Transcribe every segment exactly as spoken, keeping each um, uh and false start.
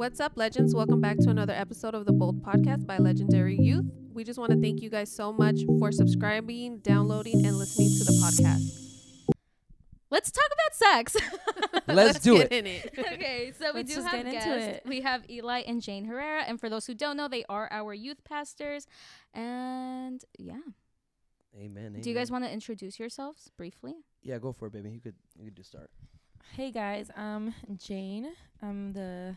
What's up, legends? Welcome back to another episode of the Bold Podcast by Legendary Youth. We just want to thank you guys so much for subscribing, downloading, and listening to the podcast. Let's talk about sex. Let's, Let's do get it. In it. Okay, so we Let's do have guests. We have Eli and Jane Herrera, and for those who don't know, they are our youth pastors. And yeah. Amen. amen. Do you guys want to introduce yourselves briefly? Yeah, go for it, baby. You could you could just start. Hey guys, I'm Jane. I'm the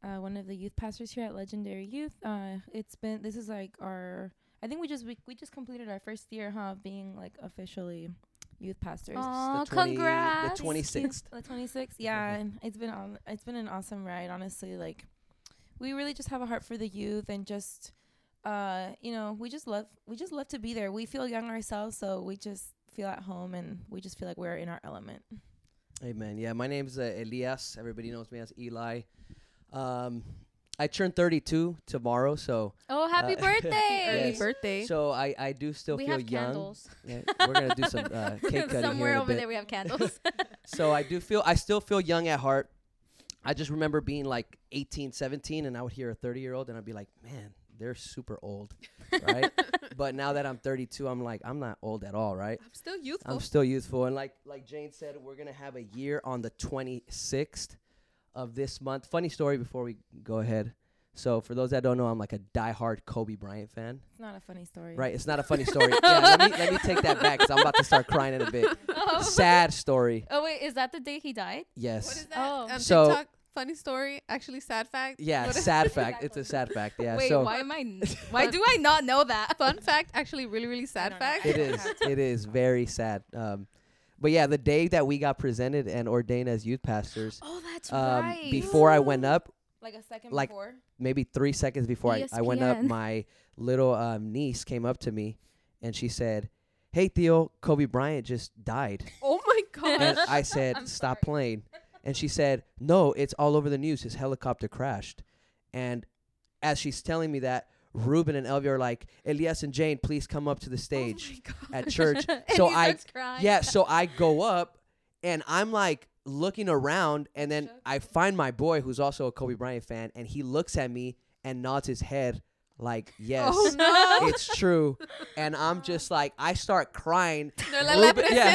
Uh, one of the youth pastors here at Legendary Youth. Uh, it's been this is like our I think we just we, we just completed our first year, huh, of being like officially youth pastors. Oh, congrats! The twenty-sixth. The twenty-sixth. Yeah, mm-hmm. And it's been on. It's been an awesome ride, honestly. Like, we really just have a heart for the youth, and just uh, you know, we just love we just love to be there. We feel young ourselves, so we just feel at home, and we just feel like we're in our element. Amen. Yeah, my name's uh, Elias. Everybody knows me as Eli. Um, I turn thirty-two tomorrow, so oh, happy uh, birthday! Happy yes. birthday! So I, I do still we feel have young. Candles. Yeah, we're gonna do some uh, cake cutting somewhere over bit. There. We have candles. So I do feel I still feel young at heart. I just remember being like eighteen, seventeen, and I would hear a thirty-year-old, and I'd be like, man, they're super old, right? But now that I'm thirty-two, I'm like, I'm not old at all, right? I'm still youthful. I'm still youthful, and like like Jane said, we're gonna have a year on the twenty-sixth. Of this month. Funny story before we go ahead. So for those that don't know, I'm like a diehard Kobe Bryant fan. It's not a funny story. Right, it's not a funny story. Yeah, let me let me take that back because I'm about to start crying in a bit. Oh. Sad story. Oh wait, is that the day he died? Yes. What is that? Oh. Um, so TikTok, funny story, actually sad fact. Yeah, what sad fact. It's a sad fact. Yeah. Wait, so why am I? N- why do I not know that? Fun fact, actually, really, really sad fact. Know. It is. It is very sad. Um, But yeah, the day that we got presented and ordained as youth pastors. Oh, that's um, right. Before Ooh. I went up. Like a second like before? Maybe three seconds before I, I went up, my little um, niece came up to me and she said, hey, Theo, Kobe Bryant just died. Oh, my gosh. And I said, stop sorry. playing. And she said, no, it's all over the news. His helicopter crashed. And as she's telling me that, Ruben and Elvia are like, Elias and Jane, please come up to the stage oh at church. So I, yeah, so I go up and I'm like looking around, and then I find my boy who's also a Kobe Bryant fan, and he looks at me and nods his head like, yes, oh, no. It's true. And I'm just like, I start crying. Ruben, yeah,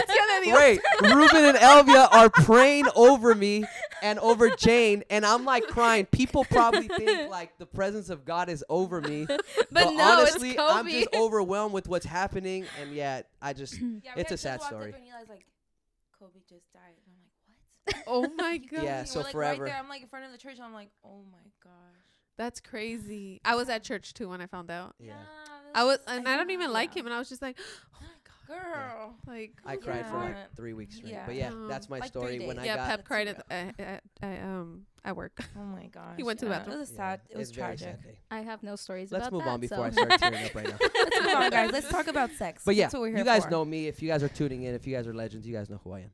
wait, Ruben and Elvia are praying over me and over Jane, and I'm like crying. People probably think like the presence of God is over me, but, but no, honestly, it's Kobe. I'm just overwhelmed with what's happening, and yet I just, yeah, it's a sad story. And Eli's like, Kobe just died, and I'm like, what? Oh my God. Yeah, so like forever. Right there, I'm like in front of the church, and I'm like, oh my gosh. That's crazy. I was at church too when I found out. Yeah. I was, and I don't even like him, and I was just like, oh my God, girl. Yeah. Like I cried yeah. for like three weeks straight. Yeah. But yeah, um, that's my like story when yeah, I got. Yeah, Pep cried at, at, at, at um at work. Oh my gosh. He went to the bathroom. It was sad. Yeah. It was it's tragic. I have no stories Let's about that. Let's move on before so. I start tearing up right now. Let's move on, guys. Let's talk about sex. But yeah, that's what we're here you guys for. Know me. If you guys are tuning in, if you guys are legends, you guys know who I am.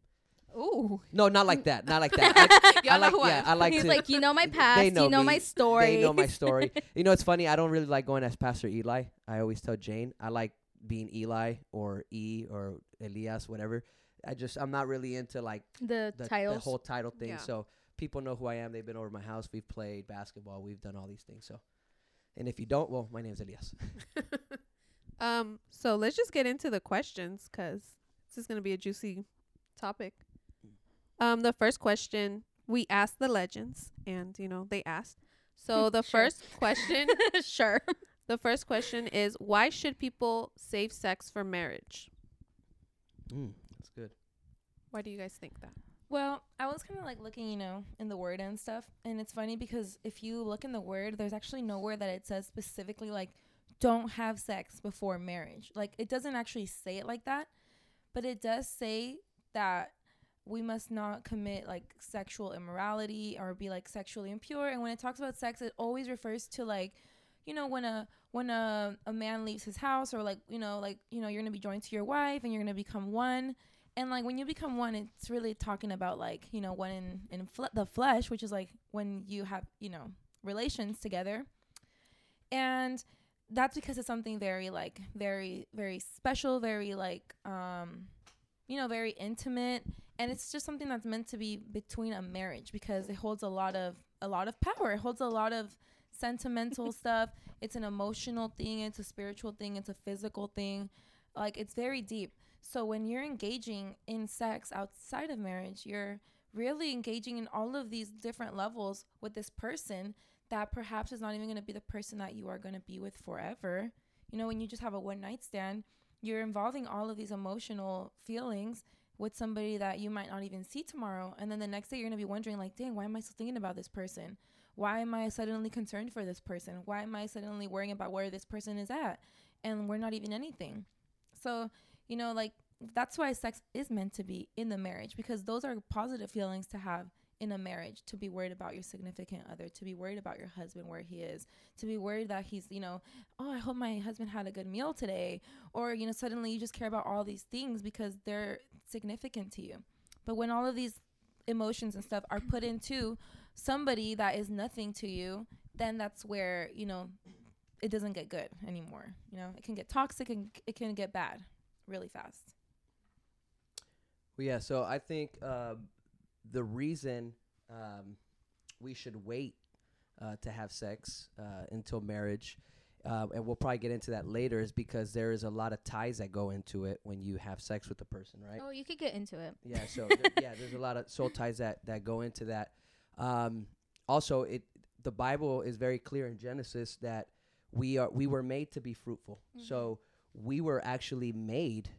Ooh. No, not like that. Not like that. I, I like, yeah, I like He's to, like, you know my past. Know you know me. My story. They know my story. You know, it's funny. I don't really like going as Pastor Eli. I always tell Jane, I like being Eli or E or Elias, whatever. I just, I'm not really into like the, the, the whole title thing. Yeah. So people know who I am. They've been over my house. We've played basketball. We've done all these things. So, and if you don't, well, my name's Elias. um. So let's just get into the questions because this is going to be a juicy topic. Um, the first question, we asked the legends, and, you know, they asked. So the sure. first question. Sure. The first question is, why should people save sex for marriage? Mm, that's good. Why do you guys think that? Well, I was kind of like looking, you know, in the word and stuff. And it's funny because if you look in the word, there's actually nowhere that it says specifically, like, don't have sex before marriage. Like, it doesn't actually say it like that. But it does say that we must not commit like sexual immorality or be like sexually impure. And when it talks about sex, it always refers to like, you know, when a when a, a man leaves his house, or like, you know, like, you know, you're going to be joined to your wife and you're going to become one. And like when you become one, it's really talking about like, you know, one in, in fle- the flesh, which is like when you have, you know, relations together. And that's because it's something very like very, very special, very like, um, you know, very intimate. And it's just something that's meant to be between a marriage because it holds a lot of a lot of power. It holds a lot of sentimental stuff. It's an emotional thing. It's a spiritual thing. It's a physical thing. Like, it's very deep. So when you're engaging in sex outside of marriage, you're really engaging in all of these different levels with this person that perhaps is not even going to be the person that you are going to be with forever. You know, when you just have a one night stand, you're involving all of these emotional feelings with somebody that you might not even see tomorrow. And then the next day you're going to be wondering, like, dang, why am I still thinking about this person? Why am I suddenly concerned for this person? Why am I suddenly worrying about where this person is at? And we're not even anything. So, you know, like, that's why sex is meant to be in the marriage, because those are positive feelings to have in a marriage, to be worried about your significant other, to be worried about your husband, where he is, to be worried that he's, you know, oh, I hope my husband had a good meal today. Or, you know, suddenly you just care about all these things because they're significant to you. But when all of these emotions and stuff are put into somebody that is nothing to you, then that's where, you know, it doesn't get good anymore. You know, it can get toxic and it can get bad really fast. Well, yeah, so I think uh, the reason um, we should wait uh, to have sex uh, until marriage, uh, and we'll probably get into that later, is because there is a lot of ties that go into it when you have sex with the person, right? Oh, you could get into it. Yeah, so th- yeah, there's a lot of soul ties that, that go into that. Um, also, it the Bible is very clear in Genesis that we are we were made to be fruitful. Mm-hmm. So we were actually made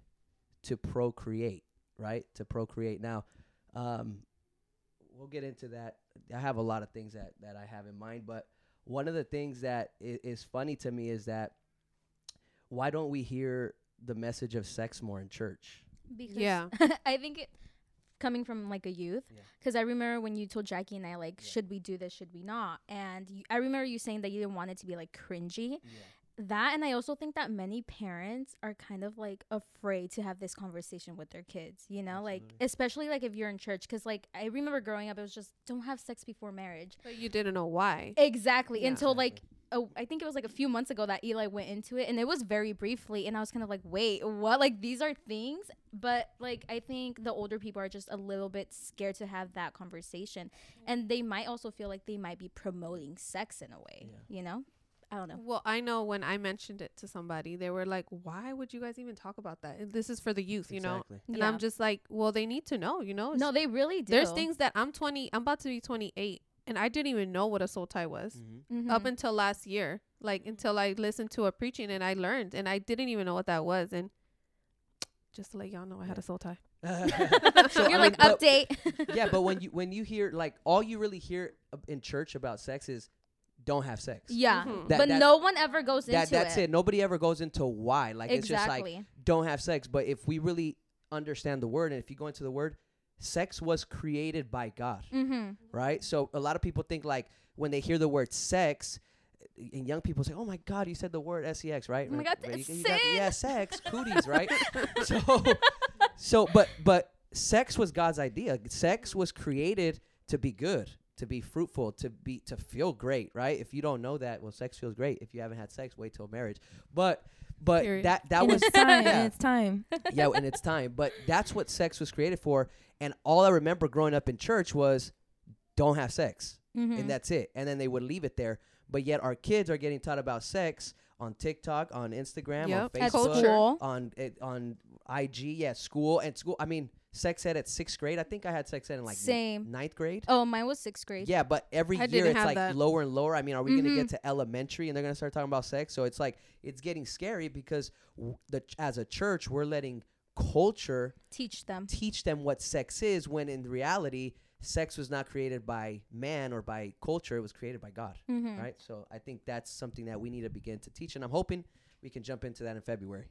to procreate, right? To procreate. Now, um, we'll get into that. I have a lot of things that, that I have in mind, but one of the things that i- is funny to me is that why don't we hear the message of sex more in church? Because yeah. I think it coming from like a youth, because yeah. I remember when you told Jackie and I, like, yeah. should we do this? Should we not? And you, I remember you saying that you didn't want it to be like cringy. Yeah. That, and I also think that many parents are kind of like afraid to have this conversation with their kids, you know, Absolutely. Like, especially like if you're in church, because like I remember growing up, it was just don't have sex before marriage. But you didn't know why. Exactly. Yeah. Until like, a, I think it was like a few months ago that Eli went into it, and it was very briefly. And I was kind of like, wait, what? Like, these are things. But like, I think the older people are just a little bit scared to have that conversation. And they might also feel like they might be promoting sex in a way, yeah. you know? I don't know. Well, I know when I mentioned it to somebody, they were like, why would you guys even talk about that? And this is for the youth, you exactly. know? And yeah. I'm just like, well, they need to know, you know? It's no, they really do. There's things that I'm twenty, I'm about to be twenty-eight, and I didn't even know what a soul tie was mm-hmm. Mm-hmm. up until last year, like until I listened to a preaching and I learned, and I didn't even know what that was. And just to let y'all know, I had a soul tie. So You're I like, mean, update. But, yeah, but when you when you hear, like, all you really hear in church about sex is, don't have sex. Yeah. Mm-hmm. That, but that, no one ever goes that, into that's it. That's it. Nobody ever goes into why. Like, exactly. It's just like, don't have sex. But if we really understand the word, and if you go into the word, sex was created by God. Mm-hmm. Right? So a lot of people think, like, when they hear the word sex, and young people say, oh my God, you said the word S E X, right? Oh my God, right? You, you got, yeah, sex, cooties, right? so, so, but, but sex was God's idea. Sex was created to be good, to be fruitful, to be to feel great, right? If you don't know that, well, sex feels great. If you haven't had sex, wait till marriage. But but Period. that that and was it's time. Yeah. And it's time. Yeah, and it's time. But that's what sex was created for. And all I remember growing up in church was don't have sex. Mm-hmm. And that's it. And then they would leave it there. But yet our kids are getting taught about sex on TikTok, on Instagram, yep. on Facebook, on on I G, yeah, school and school. I mean, sex ed at sixth grade. I think I had sex ed in like Same. ninth grade. Oh, mine was sixth grade. Yeah, but every I year it's like that. Lower and lower. I mean, are we mm-hmm. going to get to elementary and they're going to start talking about sex? So it's like it's getting scary because w- the ch- as a church, we're letting culture teach them teach them what sex is, when in reality, sex was not created by man or by culture. It was created by God, mm-hmm. right? So I think that's something that we need to begin to teach, and I'm hoping we can jump into that in February.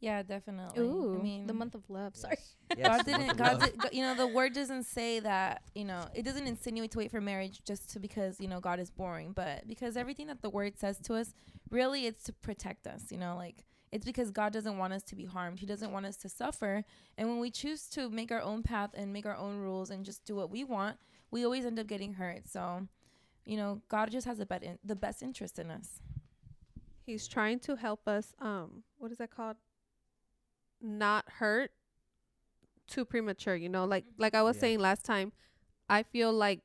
Yeah, definitely. Ooh, I mean, the month of love. Yes. Sorry. Yes, God didn't, God did, God, you know, the word doesn't say that, you know, it doesn't insinuate to wait for marriage just to because, you know, God is boring, but because everything that the word says to us, really it's to protect us, you know, like it's because God doesn't want us to be harmed. He doesn't want us to suffer. And when we choose to make our own path and make our own rules and just do what we want, we always end up getting hurt. So, you know, God just has a bet in, the best interest in us. He's trying to help us. Um, what is that called? Not hurt too premature, you know, like like I was yeah. saying last time. I feel like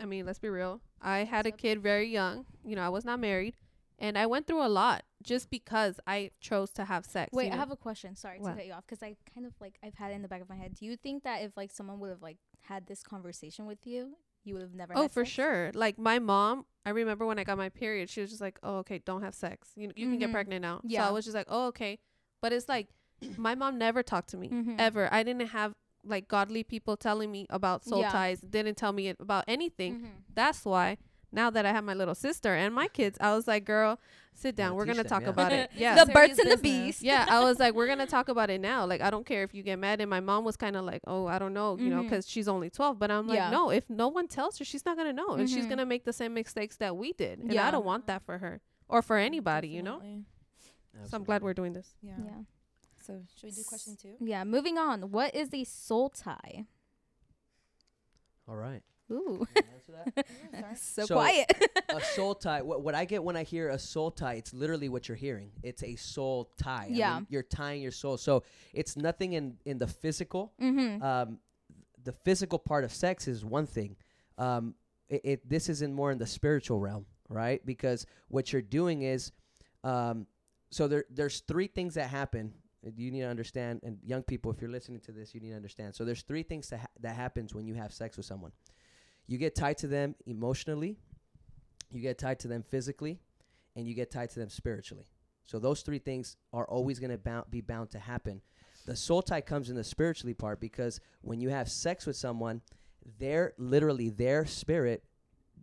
I mean, let's be real. I had a kid very young. You know, I was not married. And I went through a lot just because I chose to have sex. Wait, you know? I have a question. Sorry what? to cut you off, because I kind of like I've had it in the back of my head. Do you think that if like someone would have like had this conversation with you, you would have never oh, had sex? Oh, for sure. Like my mom, I remember when I got my period, she was just like, oh, okay, don't have sex. You, you mm-hmm. can get pregnant now. Yeah. So I was just like, oh, okay. But it's like my mom never talked to me mm-hmm. ever. I didn't have like godly people telling me about soul yeah. ties, didn't tell me about anything. Mm-hmm. That's why now that I have my little sister and my kids, I was like, girl, sit down. We'll we're going to talk yeah. about it. Yeah. The birds and the bees. Yeah. I was like, we're going to talk about it now. Like, I don't care if you get mad. And my mom was kind of like, oh, I don't know, mm-hmm. you know, because she's only twelve. But I'm like, yeah. no, if no one tells her, she's not going to know. Mm-hmm. And she's going to make the same mistakes that we did. And yeah. I don't want that for her or for anybody, Definitely. you know? Absolutely. So I'm glad we're doing this. Yeah. yeah. So should we do question two? Yeah. Moving on. What is a soul tie? All right. Ooh. Can you answer that? yeah, so, so quiet. A soul tie. What, what I get when I hear a soul tie, it's literally what you're hearing. It's a soul tie. Yeah. I mean, you're tying your soul. So it's nothing in, in the physical. Mm-hmm. Um, the physical part of sex is one thing. Um, it, it this is in more in the spiritual realm, right? Because what you're doing is, um, so there there's three things that happen. You need to understand, and young people, if you're listening to this, you need to understand. So there's three things that ha- that happens when you have sex with someone. You get tied to them emotionally, you get tied to them physically, and you get tied to them spiritually. So those three things are always going to bou- be bound to happen. The soul tie comes in the spiritually part because when you have sex with someone, their literally their spirit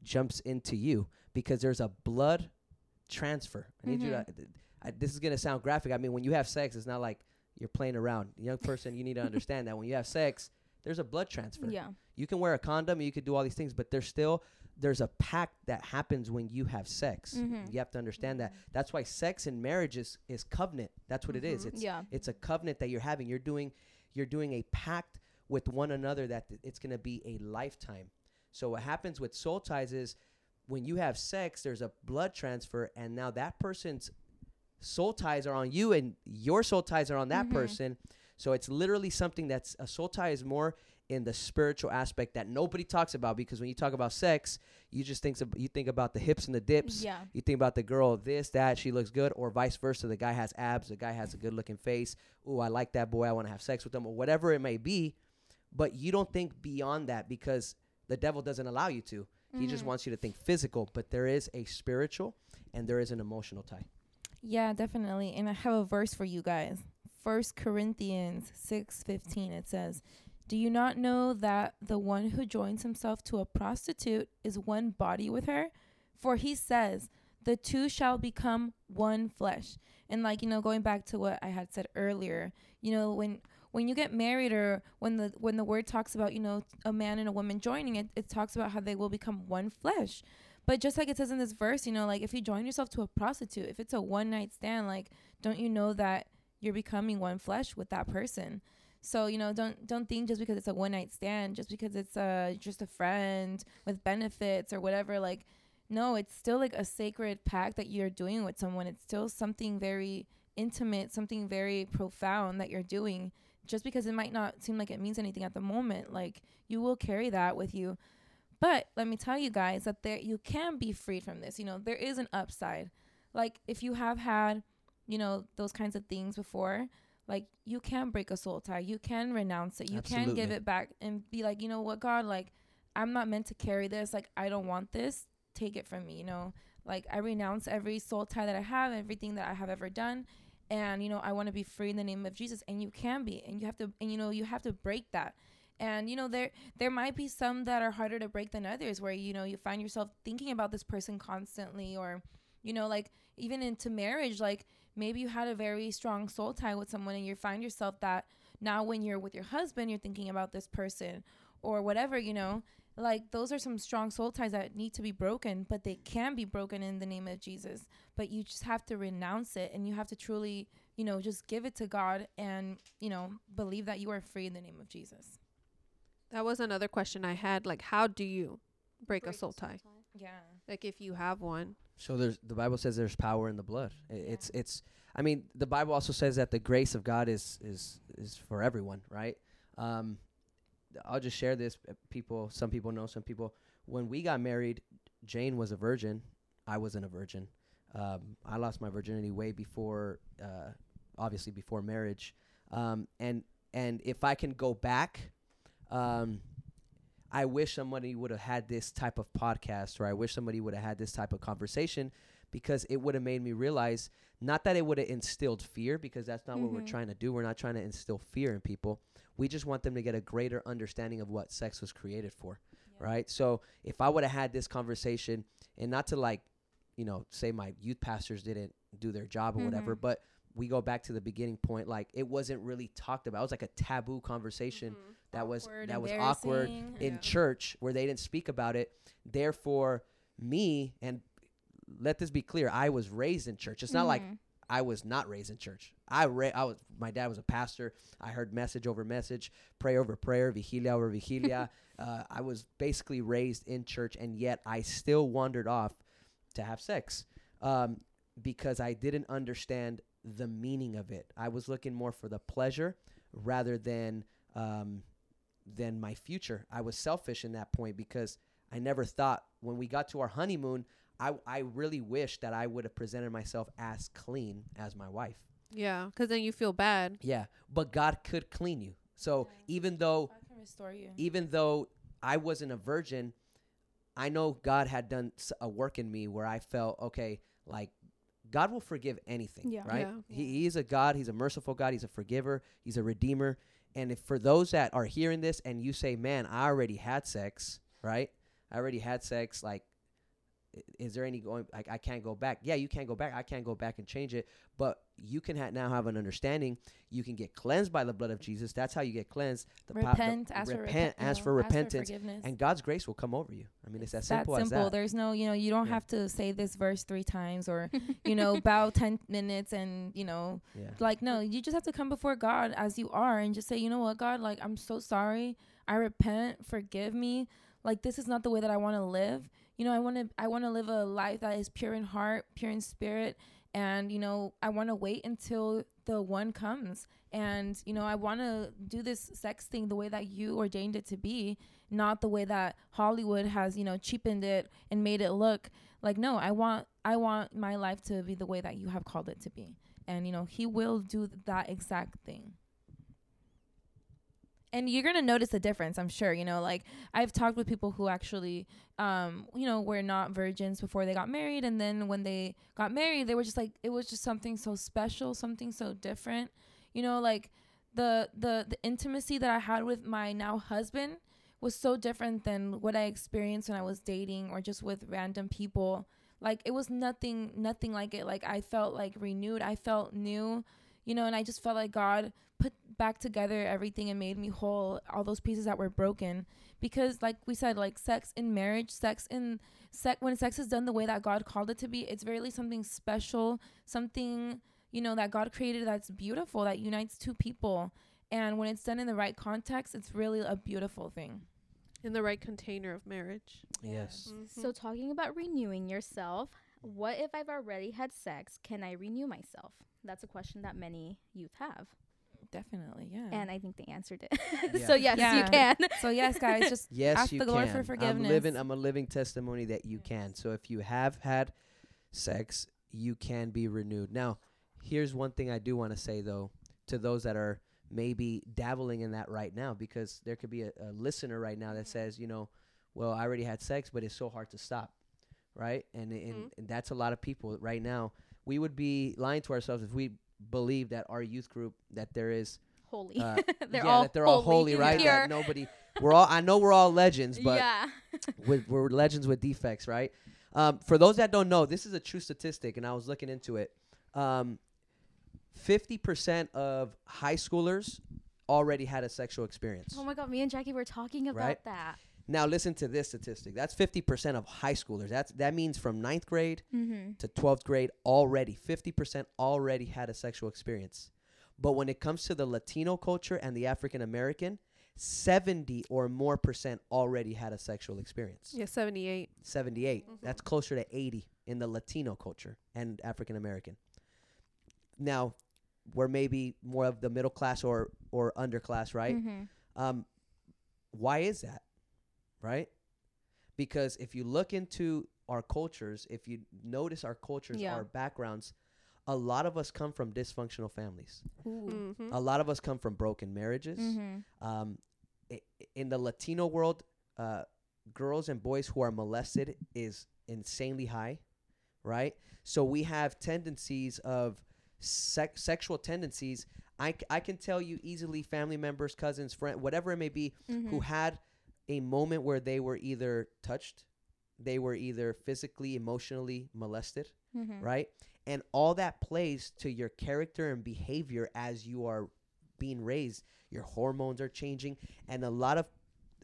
jumps into you because there's a blood transfer. I need mm-hmm. you to, I, this is going to sound graphic. I mean, when you have sex, it's not like you're playing around. Young person, you need to understand that when you have sex, there's a blood transfer. Yeah. You can wear a condom, you could do all these things, but there's still, there's a pact that happens when you have sex. Mm-hmm. You have to understand mm-hmm. that. That's why sex and marriage is, is covenant. That's what mm-hmm. it is. It's yeah. it's a covenant that you're having. You're doing you're doing a pact with one another that th- it's going to be a lifetime. So what happens with soul ties is when you have sex, there's a blood transfer, and now that person's soul ties are on you and your soul ties are on that mm-hmm. person. So it's literally something that's a soul tie is more in the spiritual aspect that nobody talks about, because when you talk about sex, you just think you think about the hips and the dips. Yeah. You think about the girl, this, that, she looks good, or vice versa. The guy has abs. The guy has a good looking face. Ooh, I like that boy. I want to have sex with him, or whatever it may be. But you don't think beyond that because the devil doesn't allow you to. Mm-hmm. He just wants you to think physical, but there is a spiritual and there is an emotional tie. Yeah, definitely. And I have a verse for you guys. First Corinthians six fifteen, it says, "Do you not know that the one who joins himself to a prostitute is one body with her? For he says, the two shall become one flesh." And like, you know, going back to what I had said earlier, you know, when when you get married or when the when the word talks about, you know, a man and a woman joining, it, it talks about how they will become one flesh. But just like it says in this verse, you know, like if you join yourself to a prostitute, if it's a one night stand, like, don't you know that you're becoming one flesh with that person? So, you know, don't don't think just because it's a one night stand, just because it's uh, just a friend with benefits or whatever. Like, no, it's still like a sacred pact that you're doing with someone. It's still something very intimate, something very profound that you're doing. Just because it might not seem like it means anything at the moment, like, you will carry that with you. But let me tell you guys that there you can be freed from this. You know, there is an upside. Like, if you have had, you know, those kinds of things before, like, you can break a soul tie, you can renounce it, you Absolutely. Can give it back and be like, you know what, God, like, I'm not meant to carry this, like, I don't want this, take it from me, you know, like, I renounce every soul tie that I have, everything that I have ever done, and, you know, I want to be free in the name of Jesus. And you can be, and you have to, and, you know, you have to break that. And, you know, there there might be some that are harder to break than others, where, you know, you find yourself thinking about this person constantly, or, you know, like, even into marriage, like, maybe you had a very strong soul tie with someone and you find yourself that now when you're with your husband, you're thinking about this person or whatever, you know, like, those are some strong soul ties that need to be broken, but they can be broken in the name of Jesus. But you just have to renounce it, and you have to truly, you know, just give it to God and, you know, believe that you are free in the name of Jesus. That was another question I had. Like, how do you break, break a soul, a soul tie? tie? Yeah. Like, if you have one. So there's the Bible says there's power in the blood. I, yeah. It's it's. I mean, the Bible also says that the grace of God is is is for everyone, right? Um, I'll just share this. People, some people know, some people. when we got married, Jane was a virgin. I wasn't a virgin. Um, I lost my virginity way before, uh, obviously before marriage. Um, and and if I can go back, um, I wish somebody would have had this type of podcast, or I wish somebody would have had this type of conversation, because it would have made me realize, not that it would have instilled fear, because that's not mm-hmm. what we're trying to do. We're not trying to instill fear in people. We just want them to get a greater understanding of what sex was created for, yeah. right? So if I would have had this conversation, and not to like, you know, say my youth pastors didn't do their job or mm-hmm. whatever, but we go back to the beginning point, like it wasn't really talked about. It was like a taboo conversation mm-hmm. that awkward, was that was awkward yeah. in church, where they didn't speak about it. Therefore, me, and let this be clear, I was raised in church. It's mm-hmm. not like I was not raised in church. I ra- I was. My dad was a pastor. I heard message over message, prayer over prayer, vigilia over vigilia. uh, I was basically raised in church, and yet I still wandered off to have sex um, because I didn't understand the meaning of it. I was looking more for the pleasure rather than um, than my future. I was selfish in that point, because I never thought, when we got to our honeymoon, I, I really wish that I would have presented myself as clean as my wife. Yeah, because then you feel bad. Yeah, but God could clean you. So yeah. even though God can restore you. Even though I wasn't a virgin, I know God had done a work in me where I felt, okay, like God will forgive anything, yeah. right? Yeah. He, he is a God. He's a merciful God. He's a forgiver. He's a redeemer. And if for those that are hearing this and you say, man, I already had sex, right? I already had sex. Like, is there any going, like, I can't go back. Yeah, you can't go back. I can't go back and change it. But you can ha- now have an understanding. You can get cleansed by the blood of Jesus. That's how you get cleansed. The repent, po- the ask, repent, for repent ask for repentance, ask for and God's grace will come over you. I mean, it's, it's that simple, simple as that. There's no, you know, you don't yeah. have to say this verse three times or, you know, bow ten minutes and, you know, yeah. like, no, you just have to come before God as you are and just say, you know what, God, like, I'm so sorry. I repent. Forgive me. Like, this is not the way that I want to live. You know, I want to I want to live a life that is pure in heart, pure in spirit. And, you know, I want to wait until the one comes. And, you know, I want to do this sex thing the way that you ordained it to be, not the way that Hollywood has, you know, cheapened it and made it look like, no, I want I want my life to be the way that you have called it to be. And, you know, he will do that exact thing. And you're going to notice the difference, I'm sure. You know, like, I've talked with people who actually, um, you know, were not virgins before they got married. And then when they got married, they were just like, it was just something so special, something so different. You know, like, the the, the intimacy that I had with my now husband was so different than what I experienced when I was dating or just with random people. Like, it was nothing, nothing like it. Like, I felt, like, renewed. I felt new, you know, and I just felt like God put back together everything and made me whole, all those pieces that were broken. Because like we said, like sex in marriage, sex in sex when sex is done the way that God called it to be, it's really something special, something, you know, that God created that's beautiful, that unites two people. And when it's done in the right context, it's really a beautiful thing. In the right container of marriage. Yes. Mm-hmm. So talking about renewing yourself, what if I've already had sex? Can I renew myself? That's a question that many youth have. Definitely, yeah. And I think they answered it. Yeah. So, yes, yeah. you can. So, yes, guys, just yes, ask you the Lord can. For forgiveness. I'm, living, I'm a living testimony that you yes. can. So, if you have had sex, you can be renewed. Now, here's one thing I do want to say, though, to those that are maybe dabbling in that right now, because there could be a, a listener right now that says, you know, well, I already had sex, but it's so hard to stop, right? And, mm-hmm. and, and that's a lot of people right now. We would be lying to ourselves if we believe that our youth group, that there is holy uh, they're yeah, all that they're holy, all holy right pure. That nobody we're all I know we're all legends but yeah. with, we're legends with defects, right? Um for those that don't know, this is a true statistic, and I was looking into it. um fifty percent of high schoolers already had a sexual experience. Oh my God, me and Jackie were talking about right? that. Now listen to this statistic. That's fifty percent of high schoolers. That's that means from ninth grade mm-hmm. to twelfth grade already, fifty percent already had a sexual experience. But when it comes to the Latino culture and the African American, seventy or more percent already had a sexual experience. Yeah, seventy-eight. seventy-eight. Mm-hmm. That's closer to eighty in the Latino culture and African American. Now, we're maybe more of the middle class or or underclass, right? Mm-hmm. Um, why is that? Right? Because if you look into our cultures, if you notice our cultures, yeah. our backgrounds, a lot of us come from dysfunctional families. Mm-hmm. A lot of us come from broken marriages. Mm-hmm. Um, I- in the Latino world, uh, girls and boys who are molested is insanely high, right? So we have tendencies of sec- sexual tendencies. I, c- I can tell you easily family members, cousins, friend, whatever it may be, mm-hmm. who had a moment where they were either touched, they were either physically, emotionally molested, mm-hmm. right? And all that plays to your character and behavior as you are being raised. Your hormones are changing, and a lot of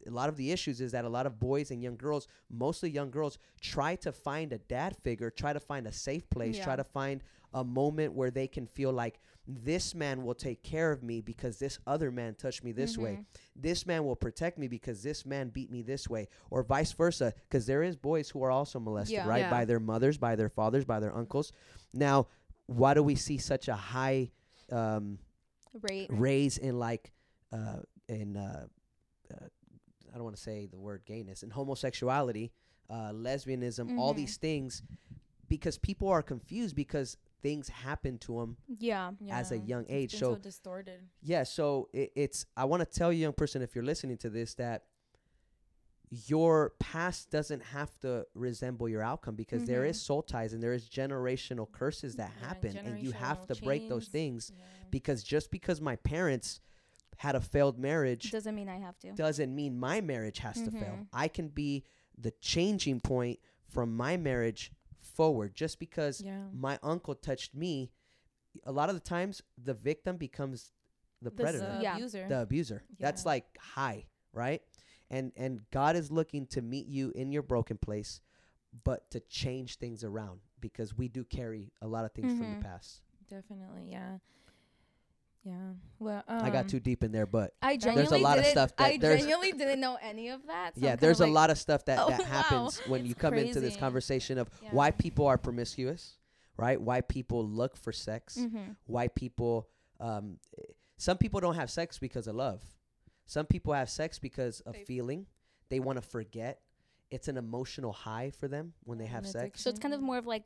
a lot of the issues is that a lot of boys and young girls, mostly young girls, try to find a dad figure, try to find a safe place, yeah. try to find a moment where they can feel like this man will take care of me because this other man touched me this mm-hmm. way. This man will protect me because this man beat me this way, or vice versa. Because there is boys who are also molested, yeah. right? Yeah. By their mothers, by their fathers, by their uncles. Now, why do we see such a high um, rate raise in like uh, in uh, uh, I don't want to say the word gayness, in homosexuality, uh, lesbianism, mm-hmm. all these things, because people are confused because things happen to them yeah, yeah. as a young age. It's been so, so distorted. Yeah. So it, it's, I want to tell you, young person, if you're listening to this, that your past doesn't have to resemble your outcome, because mm-hmm. there is soul ties and there is generational curses that yeah, happen, and you have to chains. break those things yeah. because just because my parents had a failed marriage doesn't mean I have to. Doesn't mean my marriage has mm-hmm. to fail. I can be the changing point from my marriage forward. Just because yeah. my uncle touched me, a lot of the times the victim becomes the, the predator, uh, yeah. abuser. the abuser. Yeah. That's like high, right? And and God is looking to meet you in your broken place, but to change things around, because we do carry a lot of things mm-hmm. from the past. Definitely, yeah. Yeah. Well, um, I got too deep in there, but I there's a lot of stuff that I genuinely didn't know any of that. So yeah, I'm there's a like, lot of stuff that, oh, that happens wow. when it's you come crazy. into this conversation of yeah. why people are promiscuous, right? Why people look for sex, mm-hmm. why people, um, some people don't have sex because of love. Some people have sex because of they feeling. They want to forget. It's an emotional high for them when they have sex. Addiction. So it's kind of more of like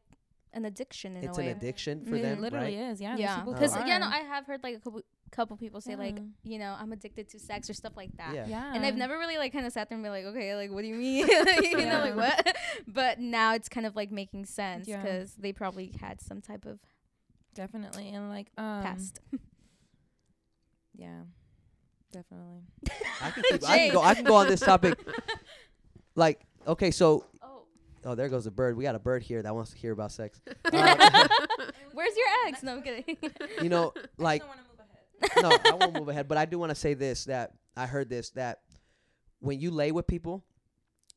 an addiction in it's a way. It's an addiction for it them, literally right? is, yeah. Yeah, because uh, yeah, no, I have heard like a couple, couple people say yeah. like, you know, I'm addicted to sex or stuff like that. Yeah. yeah. And I've never really like kind of sat there and be like, okay, like what do you mean? like, you yeah. know, like what? But now it's kind of like making sense because yeah. they probably had some type of definitely and like um, past. yeah, definitely. I can keep, I can go. I can go on this topic. Like, okay, so. Oh, there goes a bird. We got a bird here that wants to hear about sex. Uh, Where's your ex? No, I'm kidding. You know, like, I don't want to move ahead. No, I won't move ahead. But I do want to say this, that I heard this, that when you lay with people,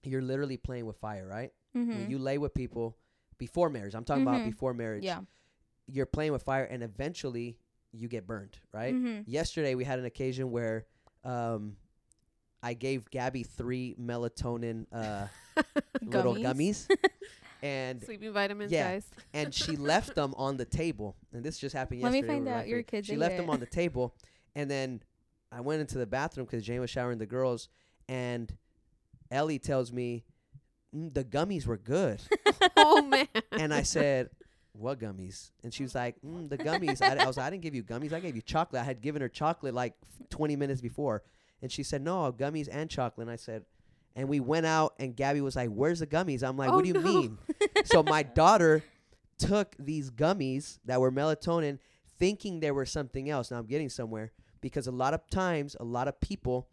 you're literally playing with fire, right? Mm-hmm. When you lay with people before marriage, I'm talking mm-hmm. about before marriage. Yeah. You're playing with fire, and eventually you get burned, right? Mm-hmm. Yesterday, we had an occasion where um, I gave Gabby three melatonin uh gummies. little gummies and sleeping vitamins, yeah, guys. And she left them on the table. And this just happened Let yesterday. Let me find out laughing. your kids. She left it. them on the table, and then I went into the bathroom because Jane was showering the girls, and Ellie tells me mm, the gummies were good. Oh man! And I said, "What gummies?" And she was like, mm, "The gummies." I, I was like, "I didn't give you gummies. I gave you chocolate. I had given her chocolate like twenty minutes before." And she said, "No, gummies and chocolate." And I said. And we went out, and Gabby was like, "Where's the gummies?" I'm like, oh, what do you no. mean? So my daughter took these gummies that were melatonin thinking they were something else. Now I'm getting somewhere, because a lot of times, a lot of people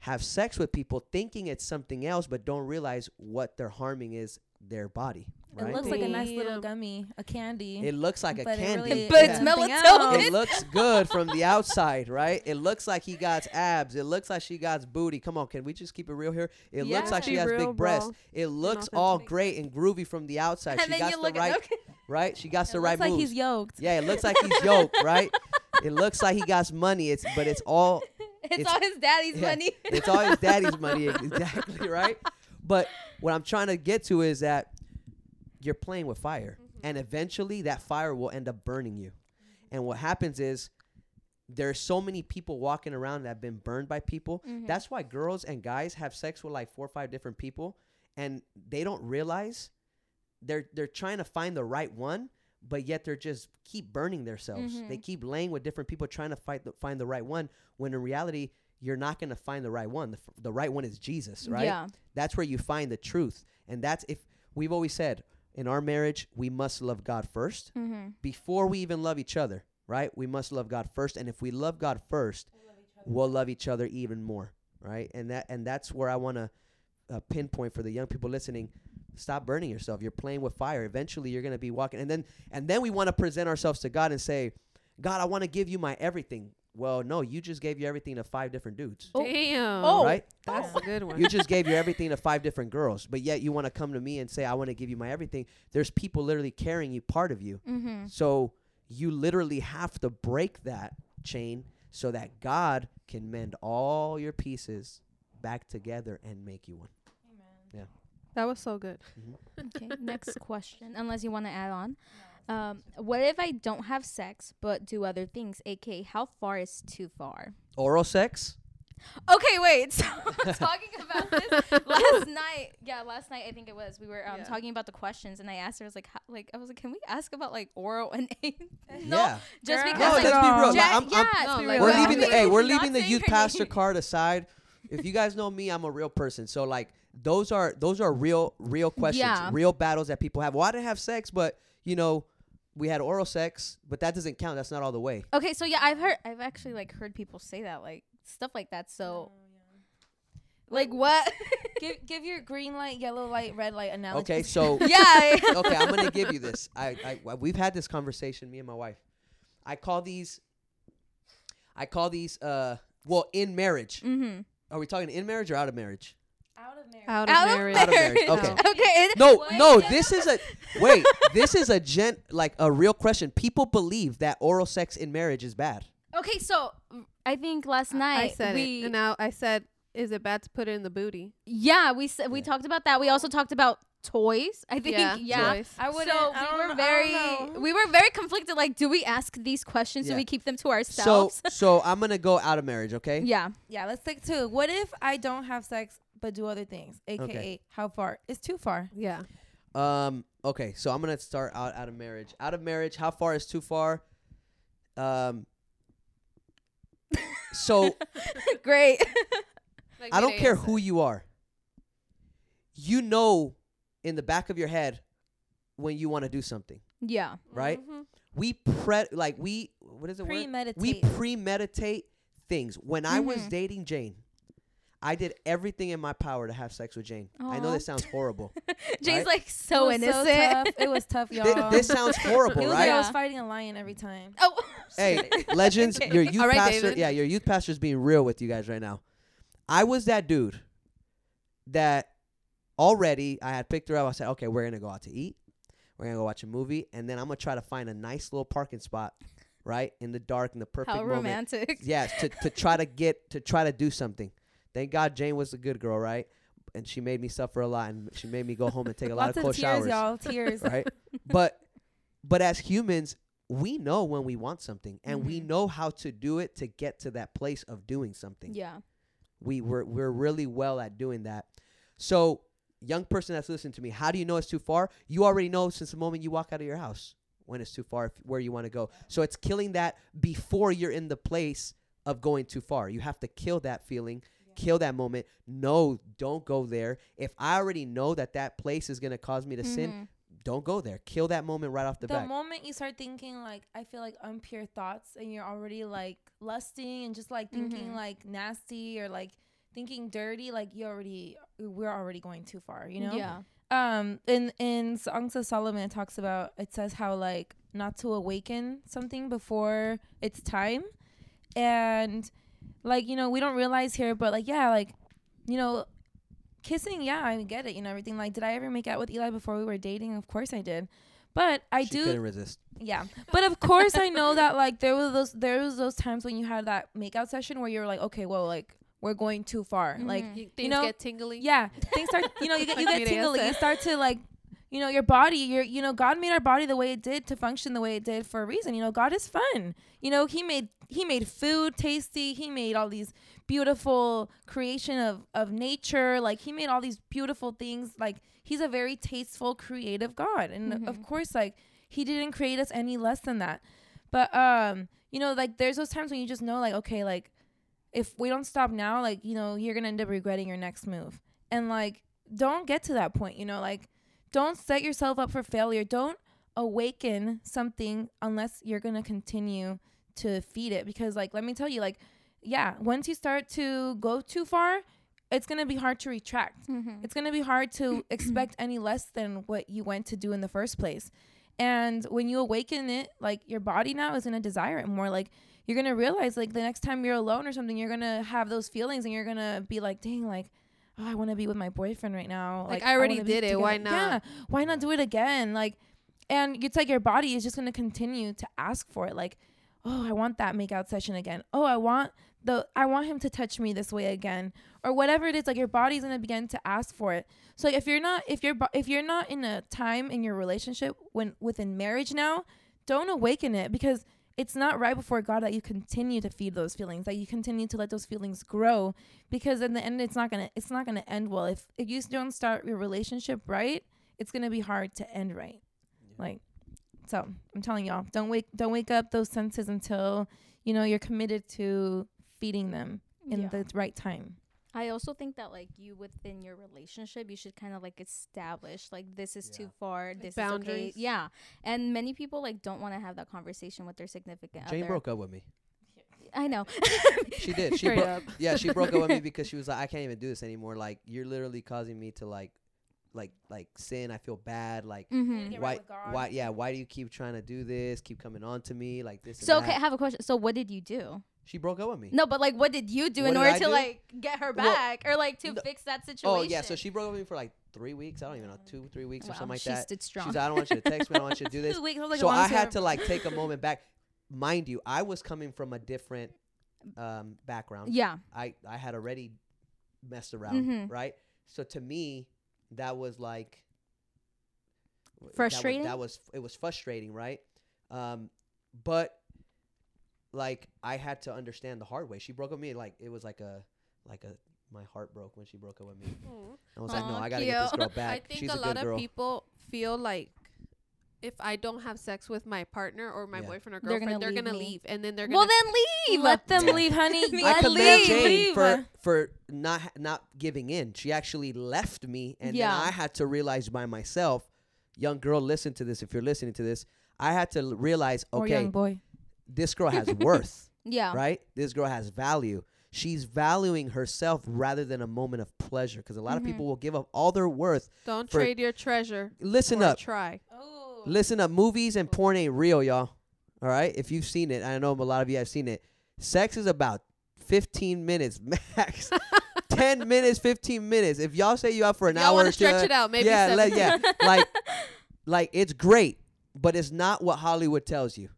have sex with people thinking it's something else, but don't realize what they're harming is their body. Right? It looks like a nice little gummy, a candy. It looks like a but candy. It really but it's melatonin. It looks good from the outside, right? It looks like he got abs. It looks like she got booty. Come on, can we just keep it real here? It yeah, looks like she has real, big breasts. Bro. It looks all great and groovy from the outside. And she got the right, okay. right? She got the right moves. It looks like he's yoked. Yeah, it looks like he's yoked, right? It looks like he got money. It's But it's all... It's, it's all his daddy's yeah, money. It's all his daddy's money, exactly, right? But what I'm trying to get to is that you're playing with fire, mm-hmm. and eventually that fire will end up burning you. Mm-hmm. And what happens is there are so many people walking around that have been burned by people. Mm-hmm. That's why girls and guys have sex with like four or five different people, and they don't realize they're they're trying to find the right one, but yet they're just keep burning themselves. Mm-hmm. They keep laying with different people trying to fight the, find the right one, when in reality you're not going to find the right one. The, the right one is Jesus, right? Yeah. That's where you find the truth. And that's if we've always said in our marriage, we must love God first, mm-hmm. before we even love each other, right? We must love God first. And if we love God first, we'll love each other, we'll love each other even more, right? And that and that's where I want to uh, pinpoint for the young people listening. Stop burning yourself. You're playing with fire. Eventually you're going to be walking. And then, and then we want to present ourselves to God and say, God, I want to give you my everything. Well, no, you just gave your everything to five different dudes. Oh. Damn. Oh. Right? That's oh. a good one. You just gave your everything to five different girls, but yet you want to come to me and say, I want to give you my everything. There's people literally carrying you, part of you. Mm-hmm. So you literally have to break that chain so that God can mend all your pieces back together and make you one. Amen. Yeah. That was so good. Mm-hmm. Okay, next question, unless you want to add on. Um, what if I don't have sex but do other things, aka how far is too far? Oral sex? Okay, wait. So I'm talking about this last night. Yeah, last night I think it was. We were um, yeah. talking about the questions, and I asked her. I was like, how, like I was like, can we ask about like oral and anal? no, yeah. just because. No, like, let's be real. Ja- I'm, I'm, yeah, no, be real. We're leaving the hey, we're leaving the youth pastor card aside. If you guys know me, I'm a real person. So like those are those are real real questions, yeah. real battles that people have. Well, I didn't have sex, but you know. We had oral sex, but that doesn't count. That's not all the way. Okay, so yeah, I've heard, I've actually like heard people say that, like stuff like that. So, yeah. like what? give give your green light, yellow light, red light analogy. Okay, so yeah. Okay, I'm gonna give you this. I, I we've had this conversation, me and my wife. I call these. I call these. Uh, well, in marriage. Mm-hmm. Are we talking in marriage or out of marriage? Out of marriage. Out of, out marriage. Of marriage. Okay. No. Okay. No, no, this is a wait, this is a gen like a real question. People believe that oral sex in marriage is bad. Okay, so I think last night I said we, it. And now I said, is it bad to put it in the booty? Yeah, we said we yeah. talked about that. We also talked about toys. I think yeah. yeah. Toys. I would so we were know, very we were very conflicted, like do we ask these questions yeah. do we keep them to ourselves? So so I'm going to go out of marriage, okay? Yeah. Yeah, let's stick to what if I don't have sex but do other things, aka okay. how far is too far? Yeah. Um. Okay. So I'm gonna start out out of marriage. Out of marriage, how far is too far? Um. So. Great. Like I don't care answer. Who you are. You know, in the back of your head, when you want to do something. Yeah. Right. Mm-hmm. We pre like we what is it? Premeditate. Word? We premeditate things. When mm-hmm. I was dating Jane. I did everything in my power to have sex with Jane. Aww. I know this sounds horrible. Jane's right? like so it innocent. So tough. It was tough, y'all. Th- this sounds horrible, it was right? Like I was fighting a lion every time. Oh, hey, legends, okay. your youth right, pastor. David. Yeah, your youth pastor is being real with you guys right now. I was that dude that already I had picked her up. I said, okay, we're gonna go out to eat. We're gonna go watch a movie, and then I'm gonna try to find a nice little parking spot. Right in the dark, in the perfect How romantic. Moment. Yes, to to try to get to try to do something. Thank God Jane was a good girl, right? And she made me suffer a lot, and she made me go home and take a lot of cold showers. Lots of tears, y'all, tears. Right? But but as humans, we know when we want something, and mm-hmm. we know how to do it to get to that place of doing something. Yeah. We we're, we're really well at doing that. So, young person that's listening to me, how do you know it's too far? You already know since the moment you walk out of your house when it's too far, if, where you want to go. So, it's killing that before you're in the place of going too far. You have to kill that feeling. Kill that moment. No, don't go there. If I already know that that place is going to cause me to mm-hmm. sin, don't go there. Kill that moment right off the, the bat. The moment you start thinking like, I feel like impure thoughts and you're already like lusting and just like thinking mm-hmm. like nasty or like thinking dirty, like you already, we're already going too far, you know? Yeah. Um, in, in Songs of Solomon, it talks about, it says how like not to awaken something before it's time. And like, you know, we don't realize here, but like, yeah, like, you know, kissing, yeah, I get it, you know, everything. Like, did I ever make out with Eli before we were dating? Of course I did. But I she do. She couldn't resist. Yeah. But of course I know that, like, there was those there was those times when you had that makeout session where you were like, okay, well, like, we're going too far. Mm-hmm. Like, you, things you know, get tingly. Yeah. Things start, you know, you get, you get tingly. You start to, like, you know, your body, your, you know, God made our body the way it did to function the way it did for a reason. You know, God is fun. You know, he made, he made food tasty. He made all these beautiful creation of, of nature. Like, he made all these beautiful things. Like, he's a very tasteful, creative God. And mm-hmm. of course, like, he didn't create us any less than that. But, um, you know, like, there's those times when you just know, like, okay, like, if we don't stop now, like, you know, you're going to end up regretting your next move. And, like, don't get to that point, you know, like, don't set yourself up for failure. Don't awaken something unless you're going to continue to feed it. Because, like, let me tell you, like, yeah, once you start to go too far, it's going to be hard to retract. Mm-hmm. It's going to be hard to expect any less than what you went to do in the first place. And when you awaken it, like, your body now is going to desire it more. Like, you're going to realize, like, the next time you're alone or something, you're going to have those feelings and you're going to be like, dang, like, oh, I want to be with my boyfriend right now. Like, like I already I did it. Together. Why not? Yeah. Why not do it again? Like, and it's like your body is just going to continue to ask for it. Like, oh, I want that makeout session again. Oh, I want the, I want him to touch me this way again, or whatever it is. Like, your body's going to begin to ask for it. So, like, if you're not, if you're, if you're not in a time in your relationship when within marriage now, don't awaken it, because it's not right before God that you continue to feed those feelings, that you continue to let those feelings grow, because in the end, it's not going to, it's not going to end well. If, if you don't start your relationship right, it's going to be hard to end right. Yeah. Like, so I'm telling y'all, don't wake, don't wake up those senses until, you know, you're committed to feeding them in yeah. the right time. I also think that, like, you within your relationship, you should kind of, like, establish, like, this is yeah. too far, like, this boundaries. Is okay. Yeah. And many people, like, don't want to have that conversation with their significant Jane other. Jane broke up with me. I know. She did. She bro- yeah, she broke up with me because she was like, I can't even do this anymore. Like, you're literally causing me to, like, like, like sin. I feel bad. Like, mm-hmm. why, right why, yeah, why do you keep trying to do this? Keep coming on to me like this. So, and okay, that. I have a question. So what did you do? She broke up with me. No, but, like, what did you do what in order to, do? Like, get her back well, or, like, to no. fix that situation? Oh, yeah. So she broke up with me for, like, three weeks. I don't even know, two, three weeks wow. or something like she that. She stood strong. She's like, I don't want you to text me. I don't want you to do this. Weeks, like, so I had to, like, take a moment back. Mind you, I was coming from a different um, background. Yeah. I, I had already messed around, mm-hmm. right? So to me, that was, like... Frustrating? That was, that was it was frustrating, right? Um, but... Like, I had to understand the hard way. She broke up with me. Like, it was like a, like a, my heart broke when she broke up with me. Aww. I was Aww, like, no, I gotta cute. Get this girl back. I think She's a, a lot of people feel like if I don't have sex with my partner or my yeah. boyfriend or girlfriend, they're gonna, they're gonna leave, and then they're gonna well, then leave. Let them leave, honey. I commend Jane for for not not giving in. She actually left me, and yeah. then I had to realize by myself, young girl, listen to this. If you're listening to this, I had to realize, okay, or young boy. This girl has worth, yeah, right? This girl has value. She's valuing herself rather than a moment of pleasure, because a lot mm-hmm. of people will give up all their worth. Don't trade your treasure. Listen up. Try. Oh. Listen up. Movies and porn ain't real, y'all. All right? If you've seen it, I know a lot of you have seen it. Sex is about fifteen minutes max. ten minutes, fifteen minutes. If y'all say you out for an y'all hour, y'all want to stretch it out. Maybe yeah, seven. yeah. Like, like it's great, but it's not what Hollywood tells you.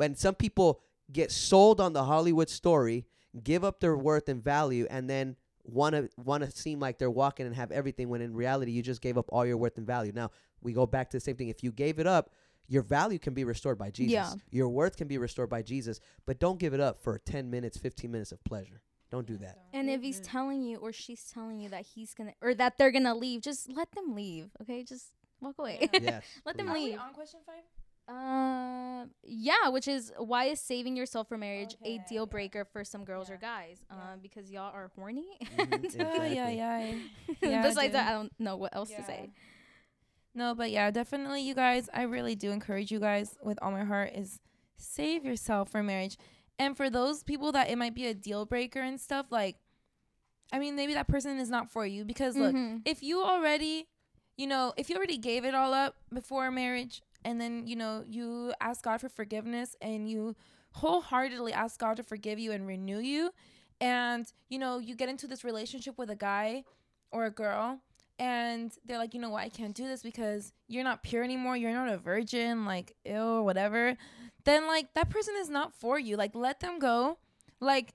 And some people get sold on the Hollywood story, give up their worth and value, and then want to want to seem like they're walking and have everything, when in reality you just gave up all your worth and value. Now, we go back to the same thing. If you gave it up, your value can be restored by Jesus. Yeah. Your worth can be restored by Jesus. But don't give it up for ten minutes, fifteen minutes of pleasure. Don't do that. And if he's telling you or she's telling you that he's going to or that they're going to leave, just let them leave, okay? Just walk away. Yeah. Yes, let please. Them leave. Are we on question five? Uh, yeah, which is, why is saving yourself for marriage okay, a deal breaker yeah. for some girls yeah. or guys? Um, yeah. Because y'all are horny. Mm-hmm, exactly. yeah, yeah, yeah. Besides that, I don't know what else yeah. to say. No, but yeah, definitely, you guys. I really do encourage you guys with all my heart is save yourself for marriage. And for those people that it might be a deal breaker and stuff, like, I mean, maybe that person is not for you, because mm-hmm. look, if you already, you know, if you already gave it all up before marriage. And then, you know, you ask God for forgiveness, and you wholeheartedly ask God to forgive you and renew you. And, you know, you get into this relationship with a guy or a girl, and they're like, you know what, I can't do this because you're not pure anymore. You're not a virgin, like, ew, whatever. Then, like, that person is not for you. Like, let them go. Like,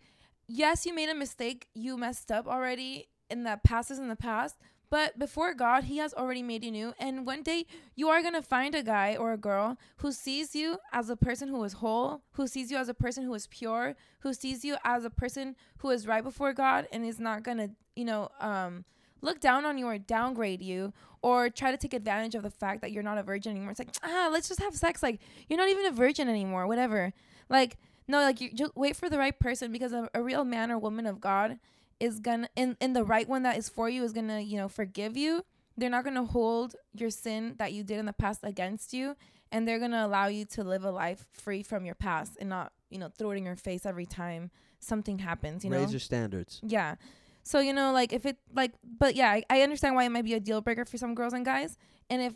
yes, you made a mistake. You messed up already, and that passes in the past. But before God, he has already made you new. And one day you are going to find a guy or a girl who sees you as a person who is whole, who sees you as a person who is pure, who sees you as a person who is right before God and is not going to, you know, um, look down on you or downgrade you or try to take advantage of the fact that you're not a virgin anymore. It's like, ah, let's just have sex. Like, you're not even a virgin anymore, whatever. Like, no, like, you just wait for the right person, because a, a real man or woman of God is gonna, and, and the right one that is for you is gonna, you know, forgive you. They're not gonna hold your sin that you did in the past against you, and they're gonna allow you to live a life free from your past and not, you know, throw it in your face every time something happens, you know? Raise your standards. Yeah. So, you know, like, if it, like, but yeah, I, I understand why it might be a deal breaker for some girls and guys. And if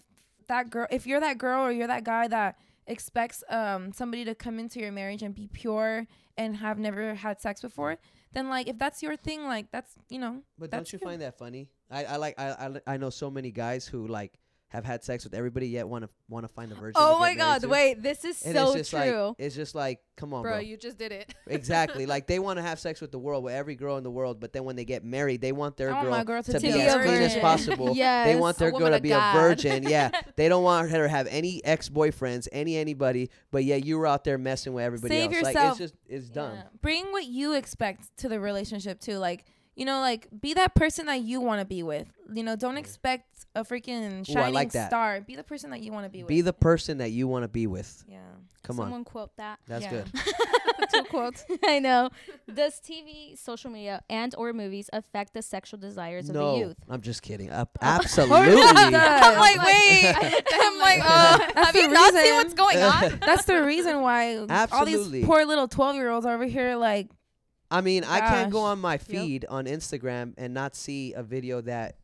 that girl, if you're that girl or you're that guy that expects um somebody to come into your marriage and be pure and have never had sex before, then, like, if that's your thing, like, that's, you know. But don't you find that funny? I, I like, I, I I know so many guys who, like, have had sex with everybody yet want to want to find a virgin. Oh my God! Wait, this is so true. It's just like, come on, bro. Bro, you just did it. Exactly. Like, they want to have sex with the world, with every girl in the world, but then when they get married, they want their girl to be as clean as possible. Yeah. They want their girl to be a virgin. Yeah. They don't want her to have any ex-boyfriends, any anybody. But yeah, you were out there messing with everybody else. Save yourself. Like, it's just, it's dumb. Bring what you expect to the relationship too, like. You know, like, be that person that you want to be with. You know, don't expect a freaking shining Ooh, like star. Be the person that you want to be with. Be the person that you want to be with. Yeah. Come Someone on. Someone quote that. That's yeah. good. Two quotes. I know. Does T V, social media, and or movies affect the sexual desires no, of the youth? I'm just kidding. Uh, absolutely. I'm like, wait. I'm like, oh, uh, have you not seen what's going on? That's the reason why absolutely. all these poor little twelve-year-olds over here, like, I mean, Gosh. I can't go on my feed yep. on Instagram and not see a video that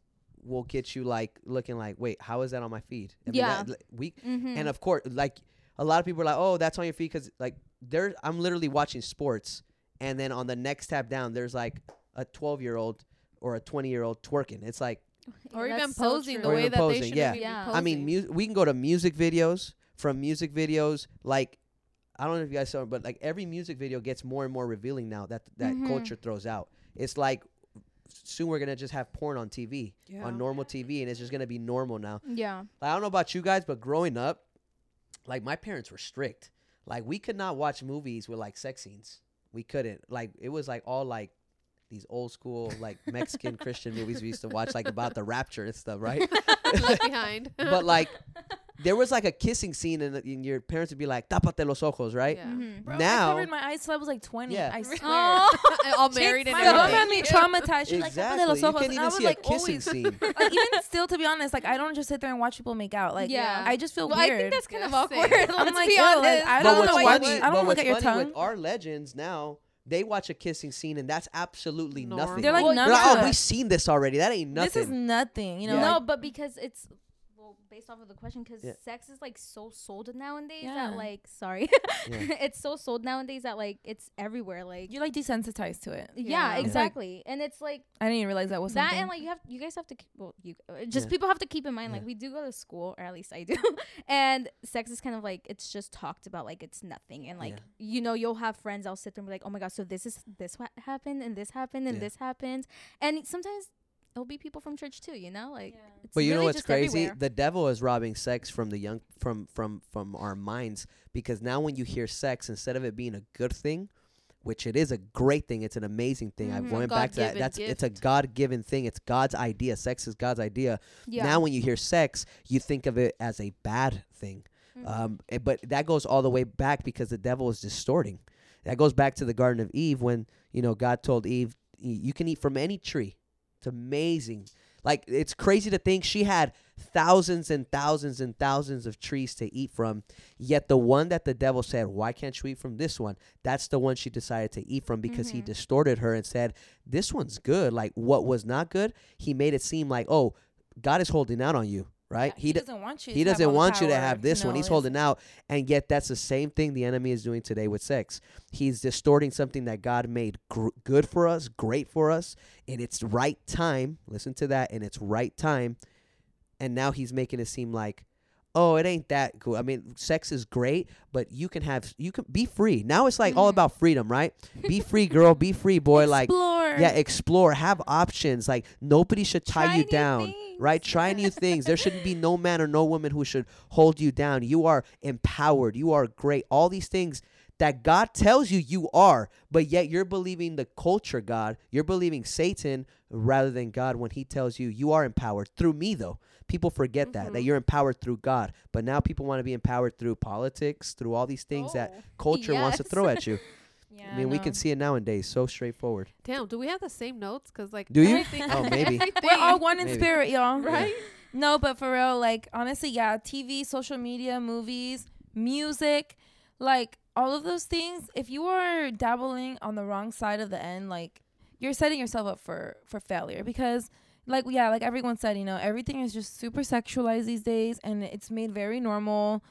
will get you, like, looking like, wait, how is that on my feed? I yeah. Mean, that, we, mm-hmm. And, of course, like, a lot of people are like, oh, that's on your feed because, like, there, I'm literally watching sports. And then on the next tab down, there's, like, a twelve-year-old or a twenty-year-old twerking. It's like. Or yeah, even posing so the way that posing. They should yeah. be yeah. posing. I mean, mu- we can go to music videos. From music videos, like. I don't know if you guys saw it, but, like, every music video gets more and more revealing now that th- that mm-hmm. culture throws out. It's like, soon we're going to just have porn on T V, yeah. on normal T V, and it's just going to be normal now. Yeah. Like, I don't know about you guys, but growing up, like, my parents were strict. Like, we could not watch movies with, like, sex scenes. We couldn't. Like, it was, like, all, like, these old school, like, Mexican Christian movies we used to watch, like, about the rapture and stuff, right? Left behind. But, like, there was, like, a kissing scene, and, and your parents would be like, "Tápate los ojos," right? Yeah. Mm-hmm. Bro, now, I covered my eyes till I was like twenty. Yeah. I swear. Oh. All married and everything. My mom had me traumatized. She's like, "Tápate los ojos." You can't even see a kissing scene. Like, even still, to be honest, like, I don't just sit there and watch people make out. Like, yeah. I just feel well, weird. I think that's kind yeah, of awkward. Let's I'm like, be honest. Like, I don't know why. I don't look at your tongue. With our legends now. They watch a kissing scene and that's absolutely Norm. nothing. They're like, well, nothing. Like, oh, we've seen this already. That ain't nothing. This is nothing, you know. Yeah. No, but because it's well based off of the question, because yeah. sex is like so sold nowadays yeah. that like sorry, yeah. it's so sold nowadays that like it's everywhere. Like you're like desensitized to it. Yeah, yeah. exactly. Yeah. And it's like I didn't even realize that was that. Something. And like you have, you guys have to keep, well, you just yeah. people have to keep in mind yeah. like we do go to school, or at least I do, and sex is kind of like it's just talked about like it's nothing. And like yeah. you know, you'll have friends. I'll sit there and be like, oh my god, so this is this what happened and this happened and yeah. this happened, and sometimes. It'll be people from church too, you know, like. Yeah. It's but you really know what's crazy? Everywhere. The devil is robbing sex from the young, from from from our minds, because now when you hear sex, instead of it being a good thing, which it is a great thing, it's an amazing thing. Mm-hmm. I went back to that. That's gift. It's a God-given thing. It's God's idea. Sex is God's idea. Yeah. Now when you hear sex, you think of it as a bad thing, mm-hmm. um, but that goes all the way back because the devil is distorting. That goes back to the Garden of Eve when you know God told Eve, "You can eat from any tree." It's amazing. Like, it's crazy to think she had thousands and thousands and thousands of trees to eat from, yet the one that the devil said, why can't you eat from this one? That's the one she decided to eat from because mm-hmm. he distorted her and said, this one's good. Like, what was not good, he made it seem like, oh, God is holding out on you, right? Yeah, he, he doesn't want you. He doesn't want you to have this one. He's holding out. And yet that's the same thing the enemy is doing today with sex. He's distorting something that God made gr- good for us, great for us, in its right time. Listen to that. In its right time. And now he's making it seem like, oh, it ain't that cool. I mean, sex is great, but you can have, you can be free. Now it's like mm. all about freedom, right? Be free, girl. Be free, boy. Explore. Like, yeah, explore. Have options. Like, nobody should tie Try you down. Things. Right? Try new things. There shouldn't be no man or no woman who should hold you down. You are empowered. You are great. All these things that God tells you you are, but yet you're believing the culture God. You're believing Satan rather than God when he tells you you are empowered through me, though. People forget mm-hmm. that, that you're empowered through God. But now people want to be empowered through politics, through all these things oh, that culture yes. wants to throw at you. Yeah, I mean, I we can see it nowadays. So straightforward. Damn, do we have the same notes? Cause like, do you? Oh, maybe. We're all one in maybe. Spirit, y'all. Right? Yeah. No, but for real, like, honestly, yeah. T V, social media, movies, music, like all of those things. If you are dabbling on the wrong side of the end, like, you're setting yourself up for for failure. Because, like, yeah, like everyone said, you know, everything is just super sexualized these days, and it's made very normal.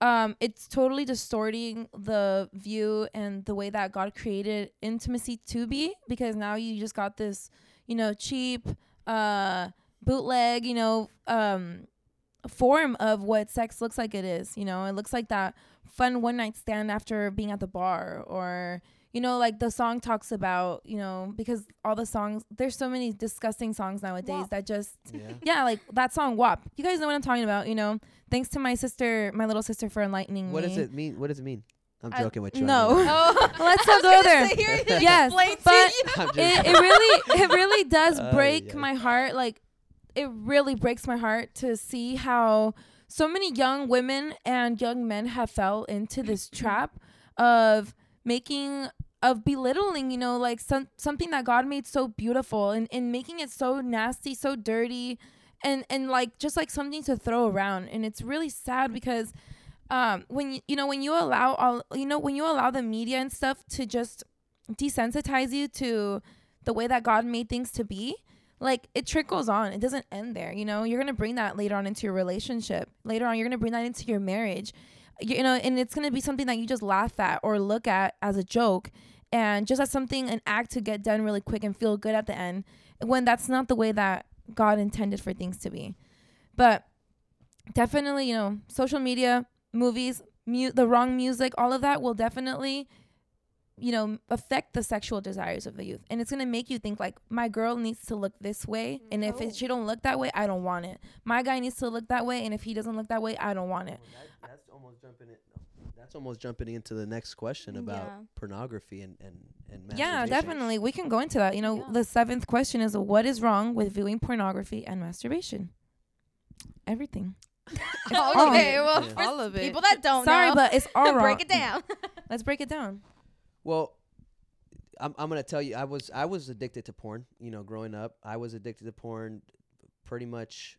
Um, it's totally distorting the view and the way that God created intimacy to be, because now you just got this, you know, cheap, uh, bootleg, you know, um, form of what sex looks like it is. You know, it looks like that fun one night stand after being at the bar, or, you know, like the song talks about, you know, because all the songs, there's so many disgusting songs nowadays WAP. That just, yeah. yeah, like that song WAP. You guys know what I'm talking about, you know. Thanks to my sister, my little sister, for enlightening what me. What does it mean? What does it mean? I'm I, joking with you. No. Oh. Let's not go there. Yes. But it, it really, it really does uh, break yeah. my heart. Like, it really breaks my heart to see how so many young women and young men have fell into this trap of making, of belittling, you know, like some, something that God made so beautiful, and, and making it so nasty, so dirty, and and like just like something to throw around. And it's really sad, because um when you, you know when you allow all you know when you allow the media and stuff to just desensitize you to the way that God made things to be, like, it trickles on. It doesn't end there. You know, you're gonna bring that later on into your relationship. Later on, you're gonna bring that into your marriage. You know, and it's gonna be something that you just laugh at or look at as a joke, and just as something, an act to get done really quick and feel good at the end, when that's not the way that God intended for things to be. But definitely, you know, social media, movies, mu- the wrong music, all of that will definitely, you know, affect the sexual desires of the youth. And it's going to make you think, like, my girl needs to look this way, and no. if it, she don't look that way, I don't want it. My guy needs to look that way, and if he doesn't look that way, I don't want it. Well, that, that's almost jumping it. That's almost jumping into the next question about yeah. pornography and, and, and masturbation. Yeah, definitely. We can go into that. You know, yeah. the seventh question is, what is wrong with viewing pornography and masturbation? Everything. Oh, okay, well, yeah. all of it. People that don't Sorry, know. Sorry, but it's all wrong. Break it down. Let's break it down. Well, I'm I'm going to tell you, I was I was addicted to porn, you know, growing up. I was addicted to porn pretty much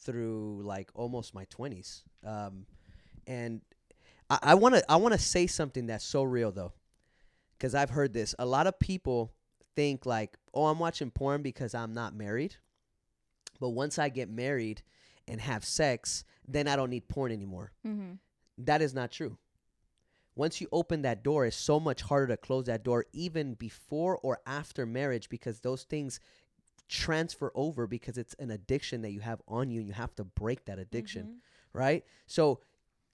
through, like, almost my twenties. Um, and... I want to I want to say something that's so real, though, because I've heard this. A lot of people think, like, oh, I'm watching porn because I'm not married. But once I get married and have sex, then I don't need porn anymore. Mm-hmm. That is not true. Once you open that door, it's so much harder to close that door, even before or after marriage, because those things transfer over, because it's an addiction that you have on you, and you have to break that addiction. Mm-hmm. Right? So,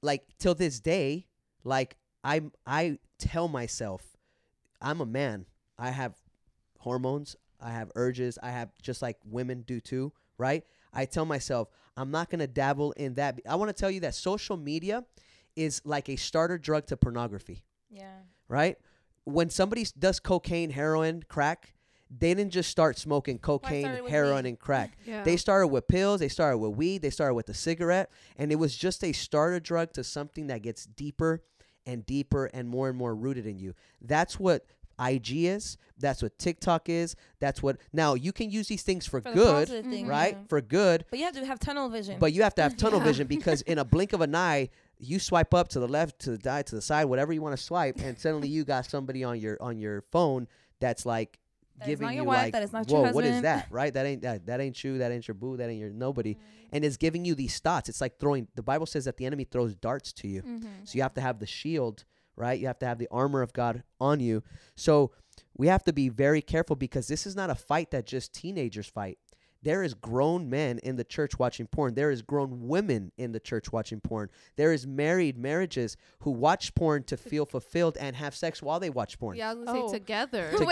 like, till this day, like, I I tell myself, I'm a man. I have hormones. I have urges. I have, just like women do too, right? I tell myself, I'm not going to dabble in that. I want to tell you that social media is like a starter drug to pornography. Yeah. Right? When somebody does cocaine, heroin, crack, they didn't just start smoking cocaine, heroin, and crack. Yeah. They started with pills. They started with weed. They started with a cigarette. And it was just a starter drug to something that gets deeper and deeper and more and more rooted in you. That's what I G is. That's what TikTok is. That's what... Now, you can use these things for, for good, thing, right? Yeah. For good. But you have to have tunnel vision. But you have to have tunnel yeah. vision, because in a blink of an eye... You swipe up to the left, to the die, to the side, whatever you want to swipe, and suddenly you got somebody on your on your phone that's like that giving you wife, like, that is not whoa, your what is that? Right? That ain't that, that ain't you. That ain't your boo. That ain't your nobody. Mm-hmm. And it's giving you these thoughts. It's like throwing. The Bible says that the enemy throws darts to you, mm-hmm. so you have to have the shield, right? You have to have the armor of God on you. So we have to be very careful, because this is not a fight that just teenagers fight. There is grown men in the church watching porn. There is grown women in the church watching porn. There is married marriages who watch porn to feel fulfilled and have sex while they watch porn. Yeah, I was going to oh. say together. together.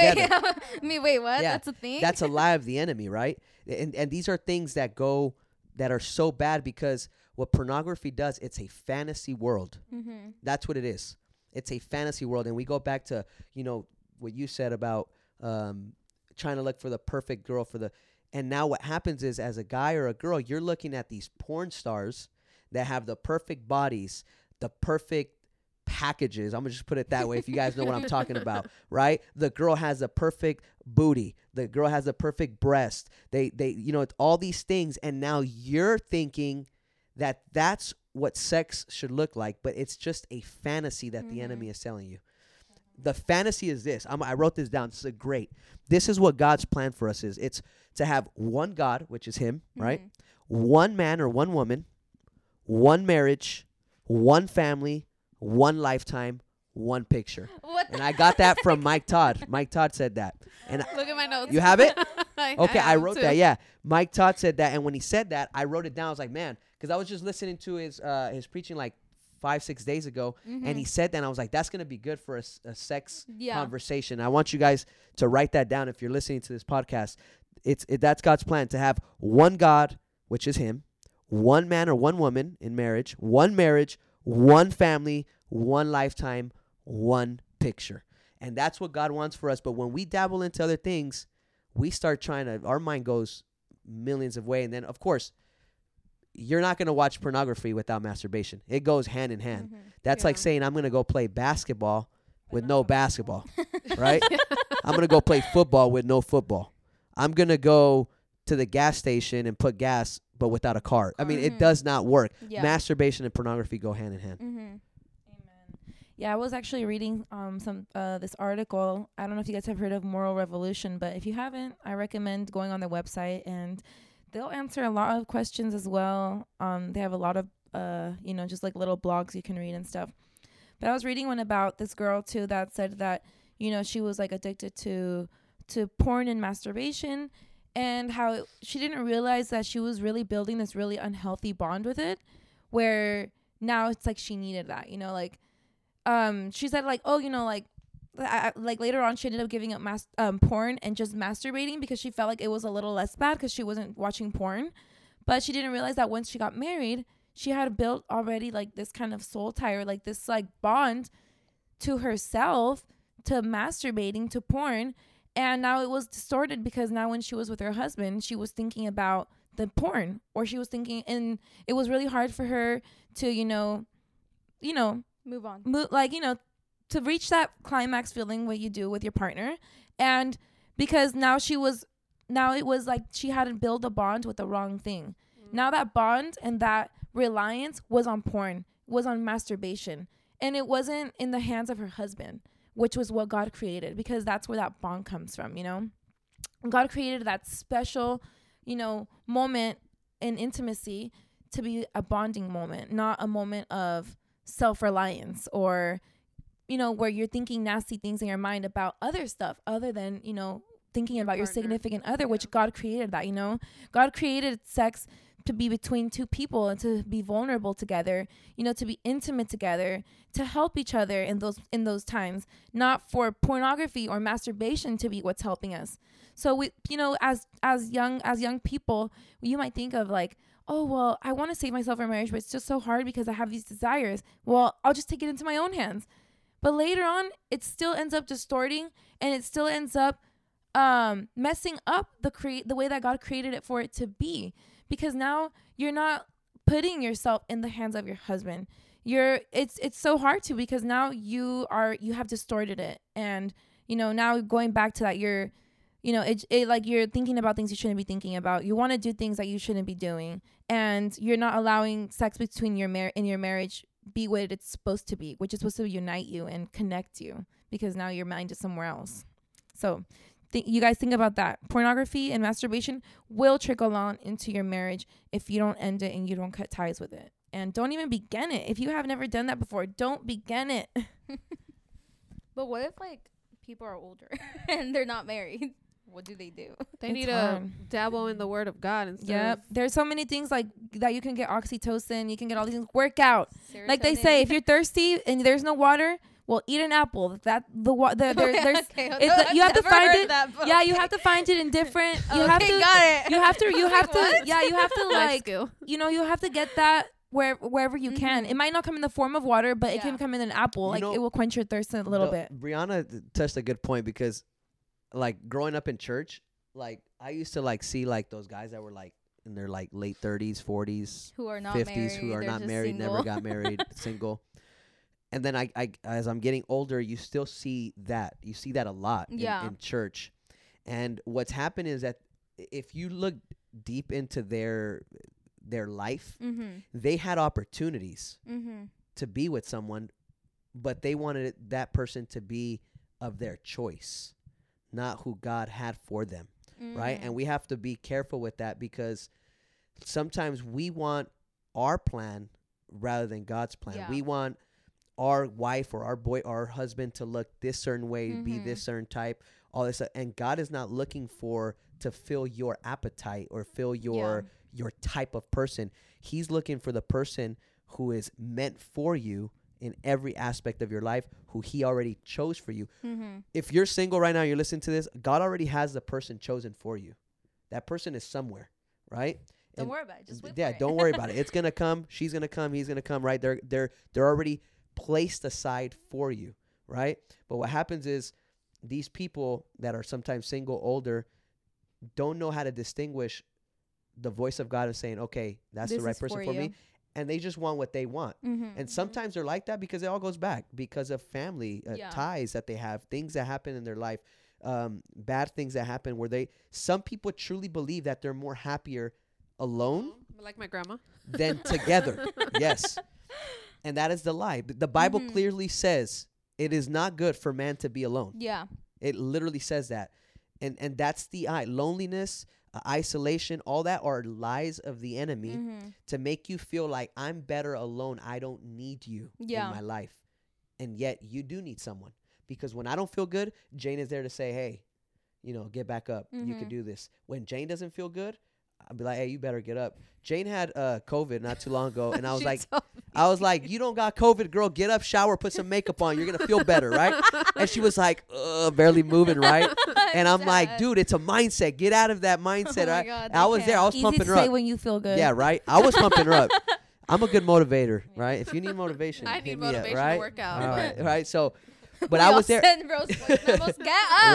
Wait, me, wait, what? Yeah. That's a thing? That's a lie of the enemy, right? And and these are things that go, that are so bad because what pornography does, it's a fantasy world. Mm-hmm. That's what it is. It's a fantasy world. And we go back to, you know, what you said about um, trying to look for the perfect girl for the... And now what happens is, as a guy or a girl, you're looking at these porn stars that have the perfect bodies, the perfect packages. I'm going to just put it that way if you guys know what I'm talking about, right? The girl has a perfect booty. The girl has a perfect breast. They, they, you know, it's all these things. And now you're thinking that that's what sex should look like, but it's just a fantasy that mm-hmm. the enemy is selling you. The fantasy is this. I'm, I wrote this down. This is great. This is what God's plan for us is. It's to have one God, which is him, mm-hmm. right? One man or one woman, one marriage, one family, one lifetime, one picture. What and I got that from Mike Todd. Mike Todd said that. And look at my notes. You have it? I, okay, I, I wrote too. that. Yeah. Mike Todd said that. And when he said that, I wrote it down. I was like, man, because I was just listening to his uh, his preaching like, five, six days ago, mm-hmm. and he said that, and I was like, that's going to be good for a, a sex yeah. conversation. I want you guys to write that down if you're listening to this podcast. It's it, that's God's plan, to have one God, which is him, one man or one woman in marriage, one marriage, one family, one lifetime, one picture. And that's what God wants for us. But when we dabble into other things, we start trying to, our mind goes millions of ways. And then, of course, you're not going to watch pornography without masturbation. It goes hand in hand. Mm-hmm. That's yeah. like saying I'm going to go play basketball with no basketball, right? I'm going to go play football with no football. I'm going to go to the gas station and put gas, but without a car. I mean, mm-hmm. it does not work. Yeah. Masturbation and pornography go hand in hand. Mm-hmm. Amen. Yeah, I was actually reading um some uh this article. I don't know if you guys have heard of Moral Revolution, but if you haven't, I recommend going on their website, and they'll answer a lot of questions as well. Um, they have a lot of, uh, you know, just like little blogs you can read and stuff. But I was reading one about this girl, too, that said that, you know, she was like addicted to to porn and masturbation, and how it, she didn't realize that she was really building this really unhealthy bond with it, where now it's like she needed that, you know, like um, she said, like, oh, you know, like. I, like later on she ended up giving up mas- um, porn and just masturbating because she felt like it was a little less bad because she wasn't watching porn. But she didn't realize that once she got married, she had built already like this kind of soul tie, like this like bond to herself, to masturbating, to porn. And now it was distorted because now when she was with her husband, she was thinking about the porn, or she was thinking, and it was really hard for her to, you know, you know, move on, move, like, you know, to reach that climax feeling what you do with your partner. And because now she was, now it was like she hadn't built a bond with the wrong thing. Mm-hmm. Now that bond and that reliance was on porn, was on masturbation. And it wasn't in the hands of her husband, which was what God created, because that's where that bond comes from, you know? God created that special, you know, moment in intimacy to be a bonding moment, not a moment of self-reliance or, you know, where you're thinking nasty things in your mind about other stuff other than, you know, thinking about partner. Your significant other, yeah. which God created that, you know. God created sex to be between two people and to be vulnerable together, you know, to be intimate together, to help each other in those in those times, not for pornography or masturbation to be what's helping us. So, we, you know, as as young as young people, you might think of like, oh, well, I want to save myself for marriage, but it's just so hard because I have these desires. Well, I'll just take it into my own hands. But later on, it still ends up distorting, and it still ends up um, messing up the create the way that God created it for it to be, because now you're not putting yourself in the hands of your husband. You're it's it's so hard to, because now you are you have distorted it, and you know now going back to that you're, you know it, it like you're thinking about things you shouldn't be thinking about. You want to do things that you shouldn't be doing, and you're not allowing sex between your mar- in your marriage. Be what it's supposed to be, which is supposed to unite you and connect you, because now your mind is somewhere else. So th- you guys think about that. Pornography and masturbation will trickle on into your marriage if you don't end it and you don't cut ties with it. And don't even begin it. If you have never done that before, don't begin it. But what if, like, people are older and they're not married? what do they do? They it's need to dabble in the word of God and stuff. Yep. There's so many things like that. You can get oxytocin. You can get all these things. Work out. Serotonin. Like they say, if you're thirsty and there's no water, well, eat an apple. That the wa- the there, okay, there's okay. It's no, the, you I've have to find it. That, yeah, okay. You have to find it in different. You okay, have to. Got it. You have to. You have to. Yeah, you have to like. You know, you have to get that. Where, wherever you mm-hmm. can. It might not come in the form of water, but yeah. it can come in an apple. You like know, it will quench your thirst a little no, bit. Brianna touched a good point because like growing up in church, like I used to like see like those guys that were like in their like late thirties, forties, who are not fifties, married, who are not married, single. Never got married, single. And then I, I, as I'm getting older, you still see that. You see that a lot yeah. in, in church. And what's happened is that if you look deep into their their life, mm-hmm. they had opportunities mm-hmm. to be with someone, but they wanted that person to be of their choice, not who God had for them. Mm. Right. And we have to be careful with that because sometimes we want our plan rather than God's plan. Yeah. We want our wife or our boy, or our husband to look this certain way, mm-hmm. be this certain type, all this. And God is not looking for to fill your appetite or fill your, yeah. your type of person. He's looking for the person who is meant for you in every aspect of your life, who he already chose for you. Mm-hmm. If you're single right now, you're listening to this, God already has the person chosen for you. That person is somewhere, right? Don't and worry about it. Just wait yeah, for it. Don't worry about it. It's going to come. She's going to come. He's going to come, right? They're, they're, they're already placed aside for you, right? But what happens is these people that are sometimes single, older, don't know how to distinguish the voice of God is saying, okay, that's this the right person for, for me. And they just want what they want. Mm-hmm, and sometimes mm-hmm. they're like that because it all goes back because of family uh, yeah. ties that they have, things that happen in their life, um, bad things that happen where they, some people truly believe that they're more happier alone. Like my grandma. Than together. Yes. And that is the lie. The Bible mm-hmm. clearly says it is not good for man to be alone. Yeah. It literally says that. And, and that's the eye. Loneliness, isolation, all that are lies of the enemy mm-hmm. to make you feel like I'm better alone. I don't need you yeah. in my life. And yet you do need someone because when I don't feel good, Jane is there to say, hey, you know, get back up. Mm-hmm. You can do this. When Jane doesn't feel good, I'll be like, hey, you better get up. Jane had uh, COVID not too long ago. And I was like, I was like, you don't got COVID, girl. Get up, shower, put some makeup on. You're going to feel better, right? And she was like, uh, barely moving, right? And I'm Dad. like, dude, it's a mindset. Get out of that mindset. Oh right? God, I was can. there. I was Easy pumping to her say up. When you feel good. Yeah, right? I was pumping her up. I'm a good motivator, right? If you need motivation, I need motivation up, right? to work out. All right, right? So, but we I was there. Send bros, get up.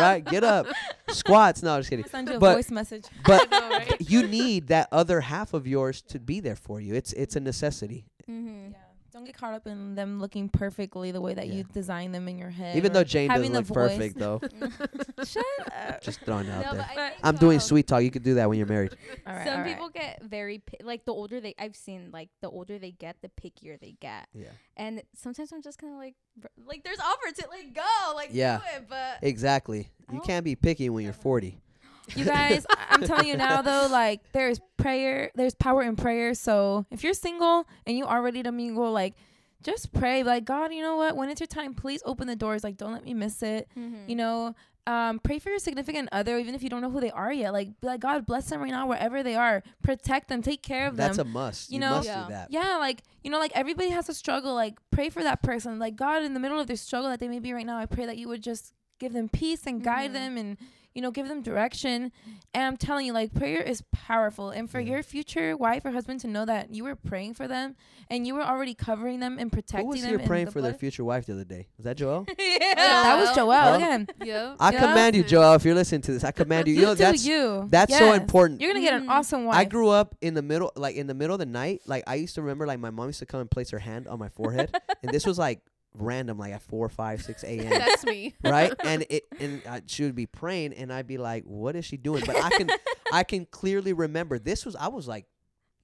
Right? Get up. Squats. No, I'm just kidding. Send you a but, voice message. But know, right? You need that other half of yours to be there for you. It's it's a necessity. Mm-hmm. Yeah. Don't get caught up in them looking perfectly the way that yeah. you design them in your head. Even though Jane doesn't look voice. perfect, though. Shut up. Just throwing it out no, there. But I'm doing sweet talk. You could do that when you're married. All right, Some all people right. get very, pi- like the older they, I've seen, like the older they get, the pickier they get. Yeah. And sometimes I'm just kind of like, like there's offers to like go, like yeah. do it, but. Exactly. You can't be picky when you're forty. You guys, I'm telling you now, though, like there's prayer, there's power in prayer. So if you're single and you are ready to mingle, like just pray like, God, you know what? When it's your time, please open the doors. Like, don't let me miss it. Mm-hmm. You know, um, pray for your significant other, even if you don't know who they are yet. Like, be like, God bless them right now, wherever they are. Protect them. Take care of That's them. That's a must. You, you know, must yeah. do that. Yeah. Like, you know, like everybody has a struggle. Like, pray for that person. Like, God, in the middle of their struggle that they may be right now, I pray that you would just give them peace and guide mm-hmm. them and, you know, give them direction. And I'm telling you, like, prayer is powerful. And for yeah. your future wife or husband to know that you were praying for them and you were already covering them and protecting them. Who was here praying the for blood? Their future wife the other day? Was that Joelle? yeah. yeah. That was Joelle. Again. Yep. I yep. command you, Joelle, if you're listening to this, I command you. You, you know, that's, you. That's yes. so important. You're going to mm. get an awesome wife. I grew up in the middle, like, in the middle of the night. Like, I used to remember, like, my mom used to come and place her hand on my forehead. And this was, like, random, like at four, five, six a.m. That's me, right? And it and uh, she would be praying, and I'd be like, "What is she doing?" But I can, I can clearly remember. This was I was like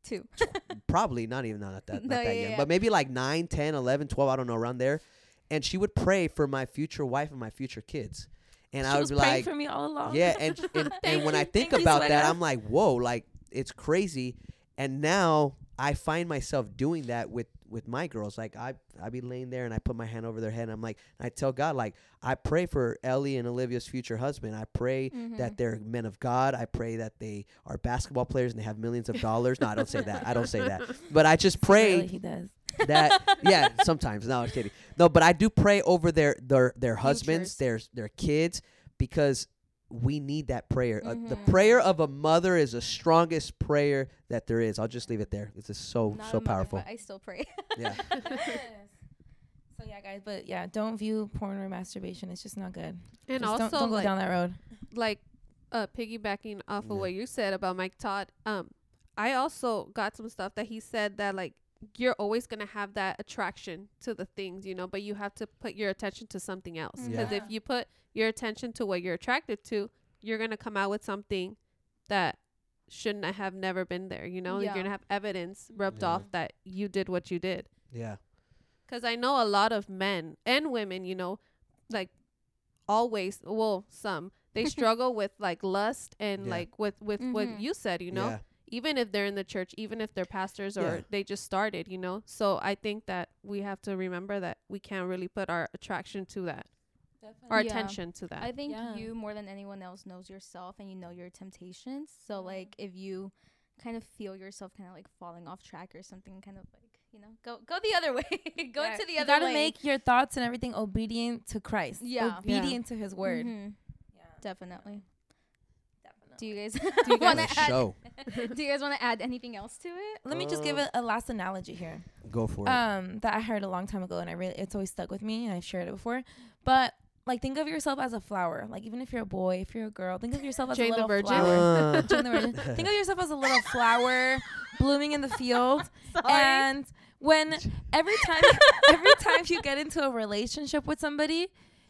two, tw- probably not even not that, no, not that yeah, young, yeah. but maybe like nine, ten, eleven, twelve. I don't know, around there. And she would pray for my future wife and my future kids, and she I would was be like, "For me all along." Yeah, and and, and when I think about that, I'm like, "Whoa!" Like it's crazy. And now I find myself doing that with with my girls. Like, I I be laying there and I put my hand over their head and I'm like, I tell God, like, I pray for Ellie and Olivia's future husband. I pray mm-hmm. that they're men of God. I pray that they are basketball players and they have millions of dollars. No, I don't say that. I don't say that. But I just pray. Really, he does. That yeah, sometimes. No, I'm kidding. No, but I do pray over their their their husbands, Futures. their their kids, because we need that prayer. Mm-hmm. Uh, the prayer of a mother is the strongest prayer that there is. I'll just leave it there. It's just so Not so powerful. Mother, I still pray. Yeah. So yeah, guys, but yeah, don't view porn or masturbation. It's just not good. And just also, don't, don't like, go down that road. Like, uh, piggybacking off yeah. of what you said about Mike Todd. Um, I also got some stuff that he said that like, you're always going to have that attraction to the things, you know, but you have to put your attention to something else. Because yeah. if you put your attention to what you're attracted to, you're going to come out with something that shouldn't have never been there. You know, yeah. you're going to have evidence rubbed yeah. off that you did what you did. Yeah. Because I know a lot of men and women, you know, like always, well, some, they struggle with like lust and yeah. like with, with mm-hmm. what you said, you know. Yeah. Even if they're in the church, even if they're pastors or yeah. they just started, you know. So I think that we have to remember that we can't really put our attraction to that, Definitely. our yeah. attention to that. I think yeah. you more than anyone else knows yourself and you know your temptations. So like if you kind of feel yourself kind of like falling off track or something, kind of like, you know, go go the other way. go yeah. to the you other way. You gotta make your thoughts and everything obedient to Christ. Yeah. Obedient yeah. to his word. Mm-hmm. Yeah. Definitely. Do you guys, guys want to add? Do you guys want to add anything else to it? Let uh, me just give a, a last analogy here. Go for um, it. That I heard a long time ago, and I really it's always stuck with me, and I've shared it before. But like, think of yourself as a flower. Like, even if you're a boy, if you're a girl, think of yourself as Jane a little the Virgin. flower. Uh. Jane the Virgin. Think of yourself as a little flower blooming in the field, and when every time every time you get into a relationship with somebody,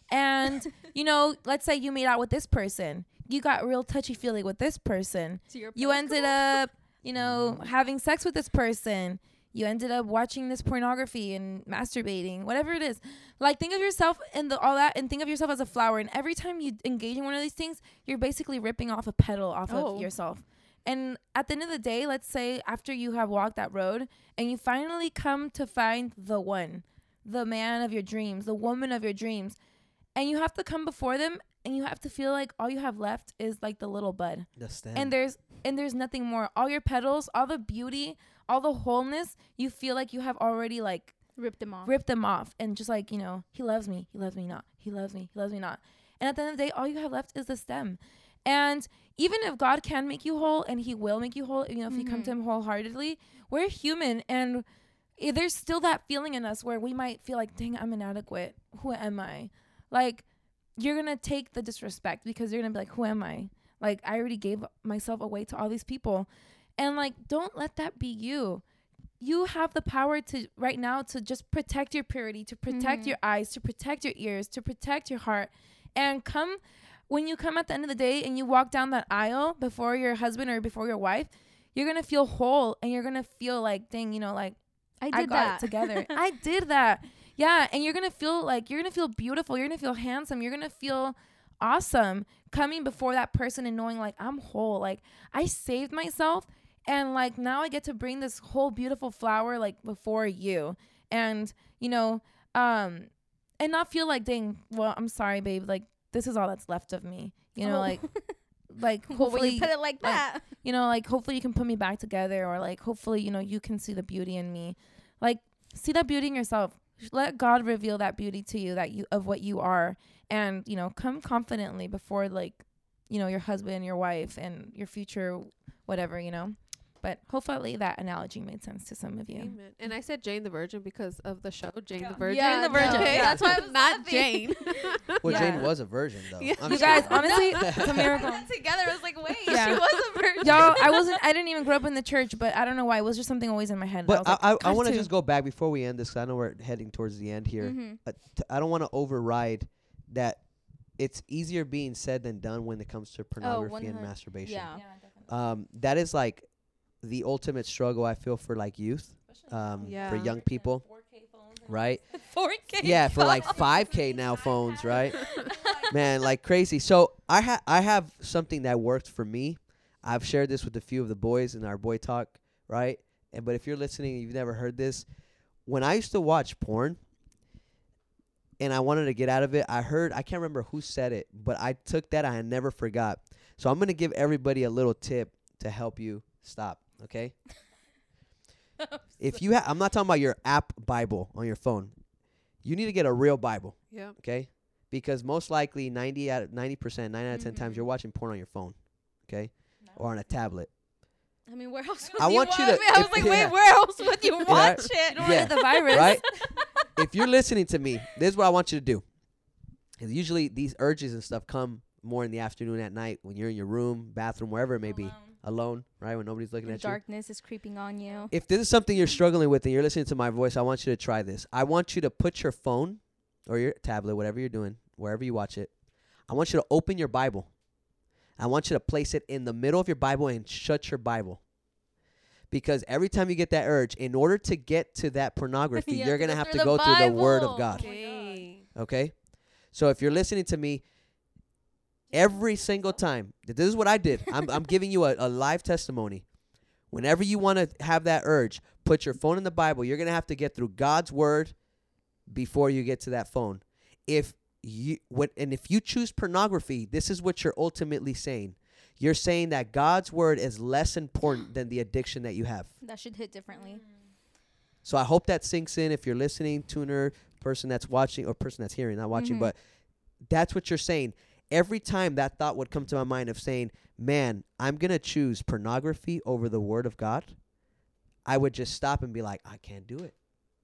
and you know, let's say you made out with this person. You got real touchy feely with this person. You ended up, you know, having sex with this person. You ended up watching this pornography and masturbating, whatever it is. Like, think of yourself and all that, and think of yourself as a flower. And every time you engage in one of these things, you're basically ripping off a petal off oh. of yourself. And at the end of the day, let's say after you have walked that road and you finally come to find the one, the man of your dreams, the woman of your dreams, and you have to come before them. And you have to feel like all you have left is like the little bud. The stem. And there's and there's nothing more. All your petals, all the beauty, all the wholeness, you feel like you have already like ripped them off. Ripped them off. And just like, you know, he loves me, he loves me not. He loves me, he loves me not. And at the end of the day, all you have left is the stem. And even if God can make you whole and he will make you whole, you know, if mm-hmm. you come to him wholeheartedly, we're human and there's still that feeling in us where we might feel like, dang, I'm inadequate. Who am I? Like, you're going to take the disrespect because you're going to be like, who am I? Like, I already gave myself away to all these people. And like, don't let that be you. You have the power to right now to just protect your purity, to protect mm-hmm. your eyes, to protect your ears, to protect your heart. And come when you come at the end of the day and you walk down that aisle before your husband or before your wife, you're going to feel whole and you're going to feel like, dang, you know, like I, did I got that. it together. I did that. Yeah, and you're going to feel like you're going to feel beautiful. You're going to feel handsome. You're going to feel awesome coming before that person and knowing like I'm whole. Like I saved myself and like now I get to bring this whole beautiful flower like before you. And, you know, um, and not feel like, dang, well, I'm sorry, babe. Like this is all that's left of me. You know, oh. like like hopefully well, when you put it like that, like, you know, like hopefully you can put me back together or like hopefully, you know, you can see the beauty in me. Like see that beauty in yourself. Let God reveal that beauty to you, that you of what you are, and you know, come confidently before like, you know, your husband, your wife, and your future, whatever, you know. But hopefully that analogy made sense to some of you. Amen. And I said Jane the Virgin because of the show Jane yeah. the Virgin. Yeah, Jane the Virgin. No, yeah. That's why I was not laughing. Jane. Well, yeah. Jane was a virgin though. Yeah. I'm you guys, honestly, it's a miracle. Together, I was like, wait, yeah. she was a virgin. Y'all, I wasn't. I didn't even grow up in the church, but I don't know why. It was just something always in my head. But I, like, I, I, I want to just go back before we end this. Cause I know we're heading towards the end here. Mm-hmm. But t- I don't want to override that. It's easier being said than done when it comes to pornography oh, and masturbation. Yeah. yeah um, that is like. The ultimate struggle I feel for like youth, um, yeah. for young people, right? four K yeah, for like five K now phones, right? Man, like crazy. So I ha- I have something that worked for me. I've shared this with a few of the boys in our boy talk, right? And but if you're listening and you've never heard this, when I used to watch porn and I wanted to get out of it, I heard, I can't remember who said it, but I took that, I never forgot. So I'm going to give everybody a little tip to help you stop, okay? If you have, I'm not talking about your app Bible on your phone. You need to get a real Bible. Yeah. Okay? Because most likely ninety out of ninety percent, nine out of ten mm-hmm. times you're watching porn on your phone, okay? No. Or on a tablet. I mean, where else would I you want watch you to, it? I was like, yeah. wait, where else would you watch yeah. it? Or yeah. the virus. Right? If you're listening to me, this is what I want you to do. Because usually these urges and stuff come more in the afternoon, at night, when you're in your room, bathroom, wherever it may alone. be. Alone, right? When nobody's looking the at darkness you. Darkness is creeping on you. If this is something you're struggling with and you're listening to my voice, I want you to try this. I want you to put your phone or your tablet, whatever you're doing, wherever you watch it. I want you to open your Bible. I want you to place it in the middle of your Bible and shut your Bible. Because every time you get that urge, in order to get to that pornography, you you're going to have to go Bible. through the Word of God. Dang. Okay? So if you're listening to me, every single time, this is what I did. I'm, I'm giving you a, a live testimony. Whenever you want to have that urge, put your phone in the Bible. You're going to have to get through God's Word before you get to that phone. If you what and if you choose pornography, this is what you're ultimately saying. You're saying that God's Word is less important than the addiction that you have. That should hit differently. So I hope that sinks in. If you're listening, tuner, person that's watching, or person that's hearing, not watching, mm-hmm. but that's what you're saying. Every time that thought would come to my mind of saying, man, I'm going to choose pornography over the Word of God, I would just stop and be like, I can't do it.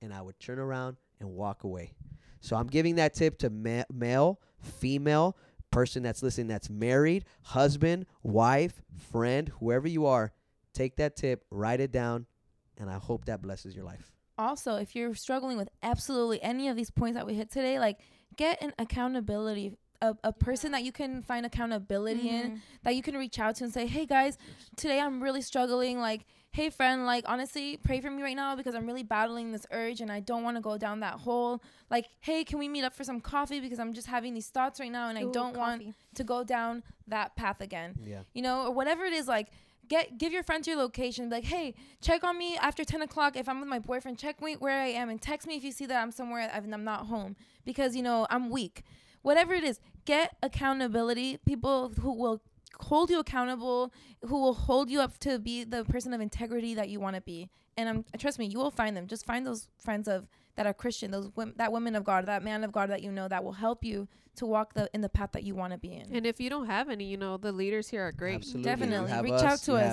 And I would turn around and walk away. So I'm giving that tip to ma- male, female, person that's listening that's married, husband, wife, friend, whoever you are, take that tip, write it down, and I hope that blesses your life. Also, if you're struggling with absolutely any of these points that we hit today, like get an accountability A, a person that you can find accountability mm-hmm. in, that you can reach out to and say, hey guys, today I'm really struggling. Like, hey friend, like honestly, pray for me right now because I'm really battling this urge and I don't want to go down that hole. Like, hey, can we meet up for some coffee because I'm just having these thoughts right now and Ooh, I don't coffee. want to go down that path again. Yeah. You know, or whatever it is, like get give your friends your location. Be like, hey, check on me after ten o'clock if I'm with my boyfriend. Check me where I am and text me if you see that I'm somewhere and I'm not home because, you know, I'm weak. Whatever it is, get accountability, people who will hold you accountable, who will hold you up to be the person of integrity that you want to be. And um, trust me, you will find them. Just find those friends of that are Christian, those wom- that women of God, that man of God that you know that will help you to walk the in the path that you want to be in. And if you don't have any, you know, the leaders here are great. Absolutely. Definitely. Reach us, out to us.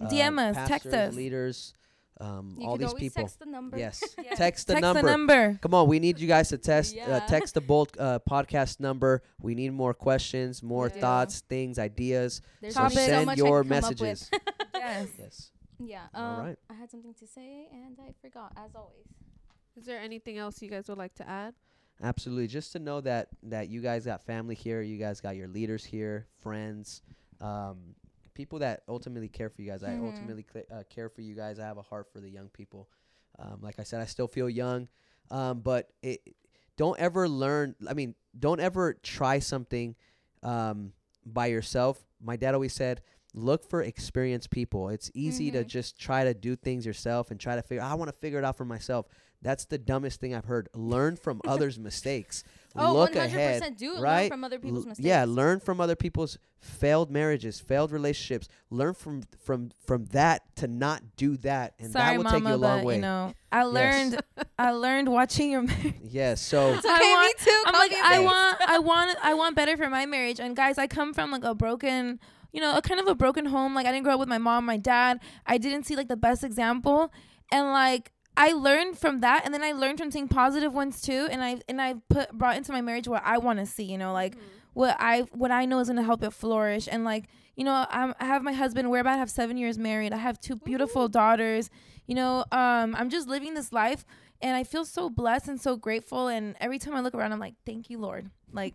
Have, uh, D M us. Pastors, text us. Leaders. Um, all these people. Text the number. Yes. yes. Text the text number. Text the number. Come on, we need you guys to test. Yeah. Uh, text the Bolt uh, podcast number. We need more questions, more yeah. thoughts, things, ideas. There's so send so your messages. yes. Yes. Yeah. Um, all right. I had something to say and I forgot, as always. Is there anything else you guys would like to add? Absolutely. Just to know that that you guys got family here, you guys got your leaders here, friends. Um, People that ultimately care for you guys. Mm-hmm. I ultimately cl- uh, care for you guys. I have a heart for the young people. Um, like I said, I still feel young. Um, but it, don't ever learn. I mean, don't ever try something um, by yourself. My dad always said, look for experienced people. It's easy mm-hmm. to just try to do things yourself and try to figure I want to figure it out for myself. That's the dumbest thing I've heard. Learn from others' mistakes. Oh, Look one hundred percent ahead, do right? Learn from other people's L- mistakes. Yeah, learn from other people's failed marriages, failed relationships. Learn from from from that to not do that, and Sorry, that will Mama, take you a long but, way. You know, I learned. Yes. I learned watching your marriage. Yes, so okay, I want, me too. I'm like, I want, I want, I want better for my marriage. And guys, I come from like a broken. You know, a kind of a broken home. Like, I didn't grow up with my mom, my dad. I didn't see, like, the best example. And, like, I learned from that. And then I learned from seeing positive ones, too. And I and I put brought into my marriage what I want to see, you know. Like, mm-hmm. what I what I know is going to help it flourish. And, like, you know, I'm, I have my husband. We're about to have seven years married. I have two beautiful Ooh. daughters. You know, um, I'm just living this life. And I feel so blessed and so grateful. And every time I look around, I'm like, thank you, Lord. Like,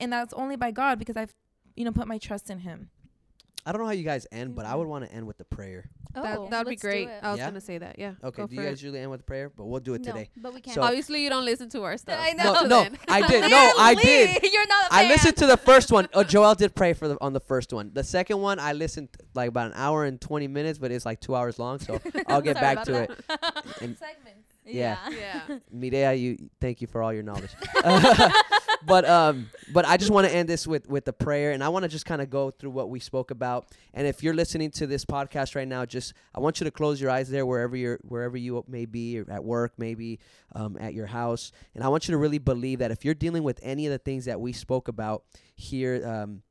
and that's only by God because I've, you know, put my trust in him. I don't know how you guys end, but I would want to end with the prayer. Oh, that that would be great. I was yeah? going to say that, yeah. Okay, Go do you guys it. usually end with a prayer? But we'll do it no, today. But we can't. So obviously, you don't listen to our stuff. I know. No, no I did. No, I did. You're not a fan. I listened to the first one. Oh, Joelle did pray for the, on the first one. The second one, I listened like about an hour and twenty minutes, but it's like two hours long, so I'll get back to that. it. And segments. Yeah. Yeah. yeah. Mireya, you thank you for all your knowledge. But um, but I just want to end this with, with a prayer, and I want to just kind of go through what we spoke about. And if you're listening to this podcast right now, just I want you to close your eyes there wherever you're wherever you may be, or at work, maybe um, at your house. And I want you to really believe that if you're dealing with any of the things that we spoke about here um,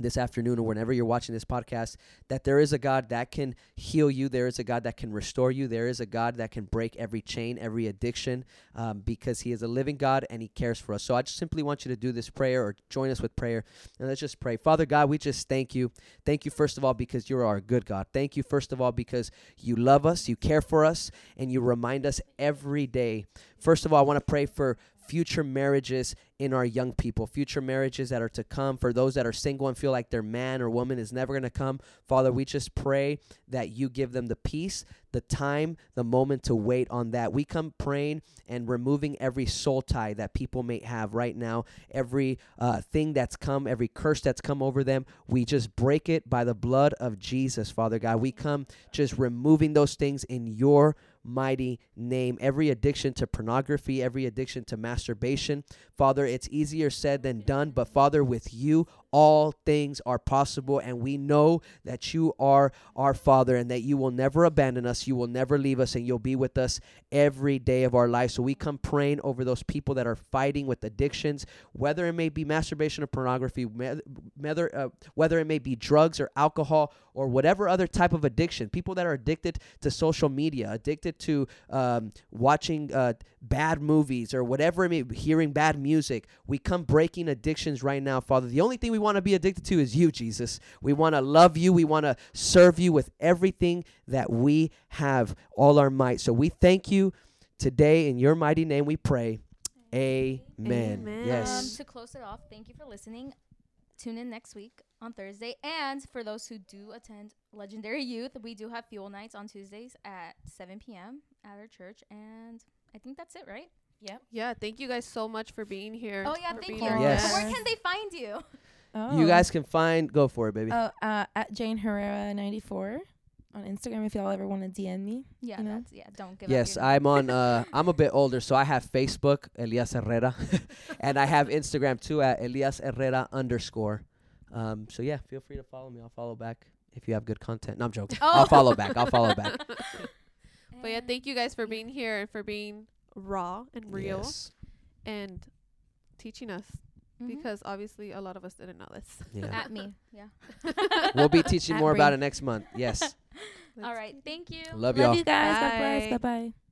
this afternoon or whenever you're watching this podcast, that there is a God that can heal you. There is a God that can restore you. There is a God that can break every chain, every addiction, um, because he is a living God and he cares for us. So I just simply want you to do this prayer or join us with prayer. And let's just pray. Father God, we just thank you. Thank you, first of all, because you're our good God. Thank you, first of all, because you love us, you care for us, and you remind us every day. First of all, I want to pray for future marriages in our young people, future marriages that are to come, for those that are single and feel like their man or woman is never going to come. Father, we just pray that you give them the peace, the time, the moment to wait on that. We come praying and removing every soul tie that people may have right now, every uh, thing that's come, every curse that's come over them. We just break it by the blood of Jesus, Father God. We come just removing those things in your mighty name. Every addiction to pornography, every addiction to masturbation. Father, it's easier said than done, but Father, with you, all things are possible, and we know that you are our Father and that you will never abandon us, you will never leave us, and you'll be with us every day of our life. So we come praying over those people that are fighting with addictions, whether it may be masturbation or pornography, whether, uh, whether it may be drugs or alcohol or whatever other type of addiction, people that are addicted to social media, addicted to um, watching uh, bad movies or whatever it may be, hearing bad music. We come breaking addictions right now, Father. The only thing we We want to be addicted to is you, Jesus. We want to love you. We want to serve you with everything that we have, all our might. So we thank you today. In your mighty name we pray. Amen. Amen. Yes. Um, to close it off, thank you for listening. Tune in next week on Thursday. And for those who do attend Legendary Youth, we do have Fuel Nights on Tuesdays at seven p.m. at our church. And I think that's it, right? Yep. Yeah. Thank you guys so much for being here. Oh, yeah. Thank you. Yes. Where can they find you? Oh. You guys can find, go for it, baby. Oh, uh, at Jane Herrera ninety-four on Instagram if y'all ever want to D M me. Yeah, you know? that's, yeah. Don't give. Yes, up your I'm on. Uh, I'm a bit older, so I have Facebook, Elias Herrera, and I have Instagram too at Elias Herrera underscore. Um, so yeah, feel free to follow me. I'll follow back if you have good content. No, I'm joking. Oh. I'll follow back. I'll follow back. But yeah, thank you guys for being here and for being raw and real, yes, and teaching us. Mm-hmm. Because obviously a lot of us didn't know this. Yeah. At me. Yeah. We'll be teaching At more Bree. about it next month. Yes. All right. Thank you. Love, Love y'all. Love you guys. Bye. God bless. Bye-bye.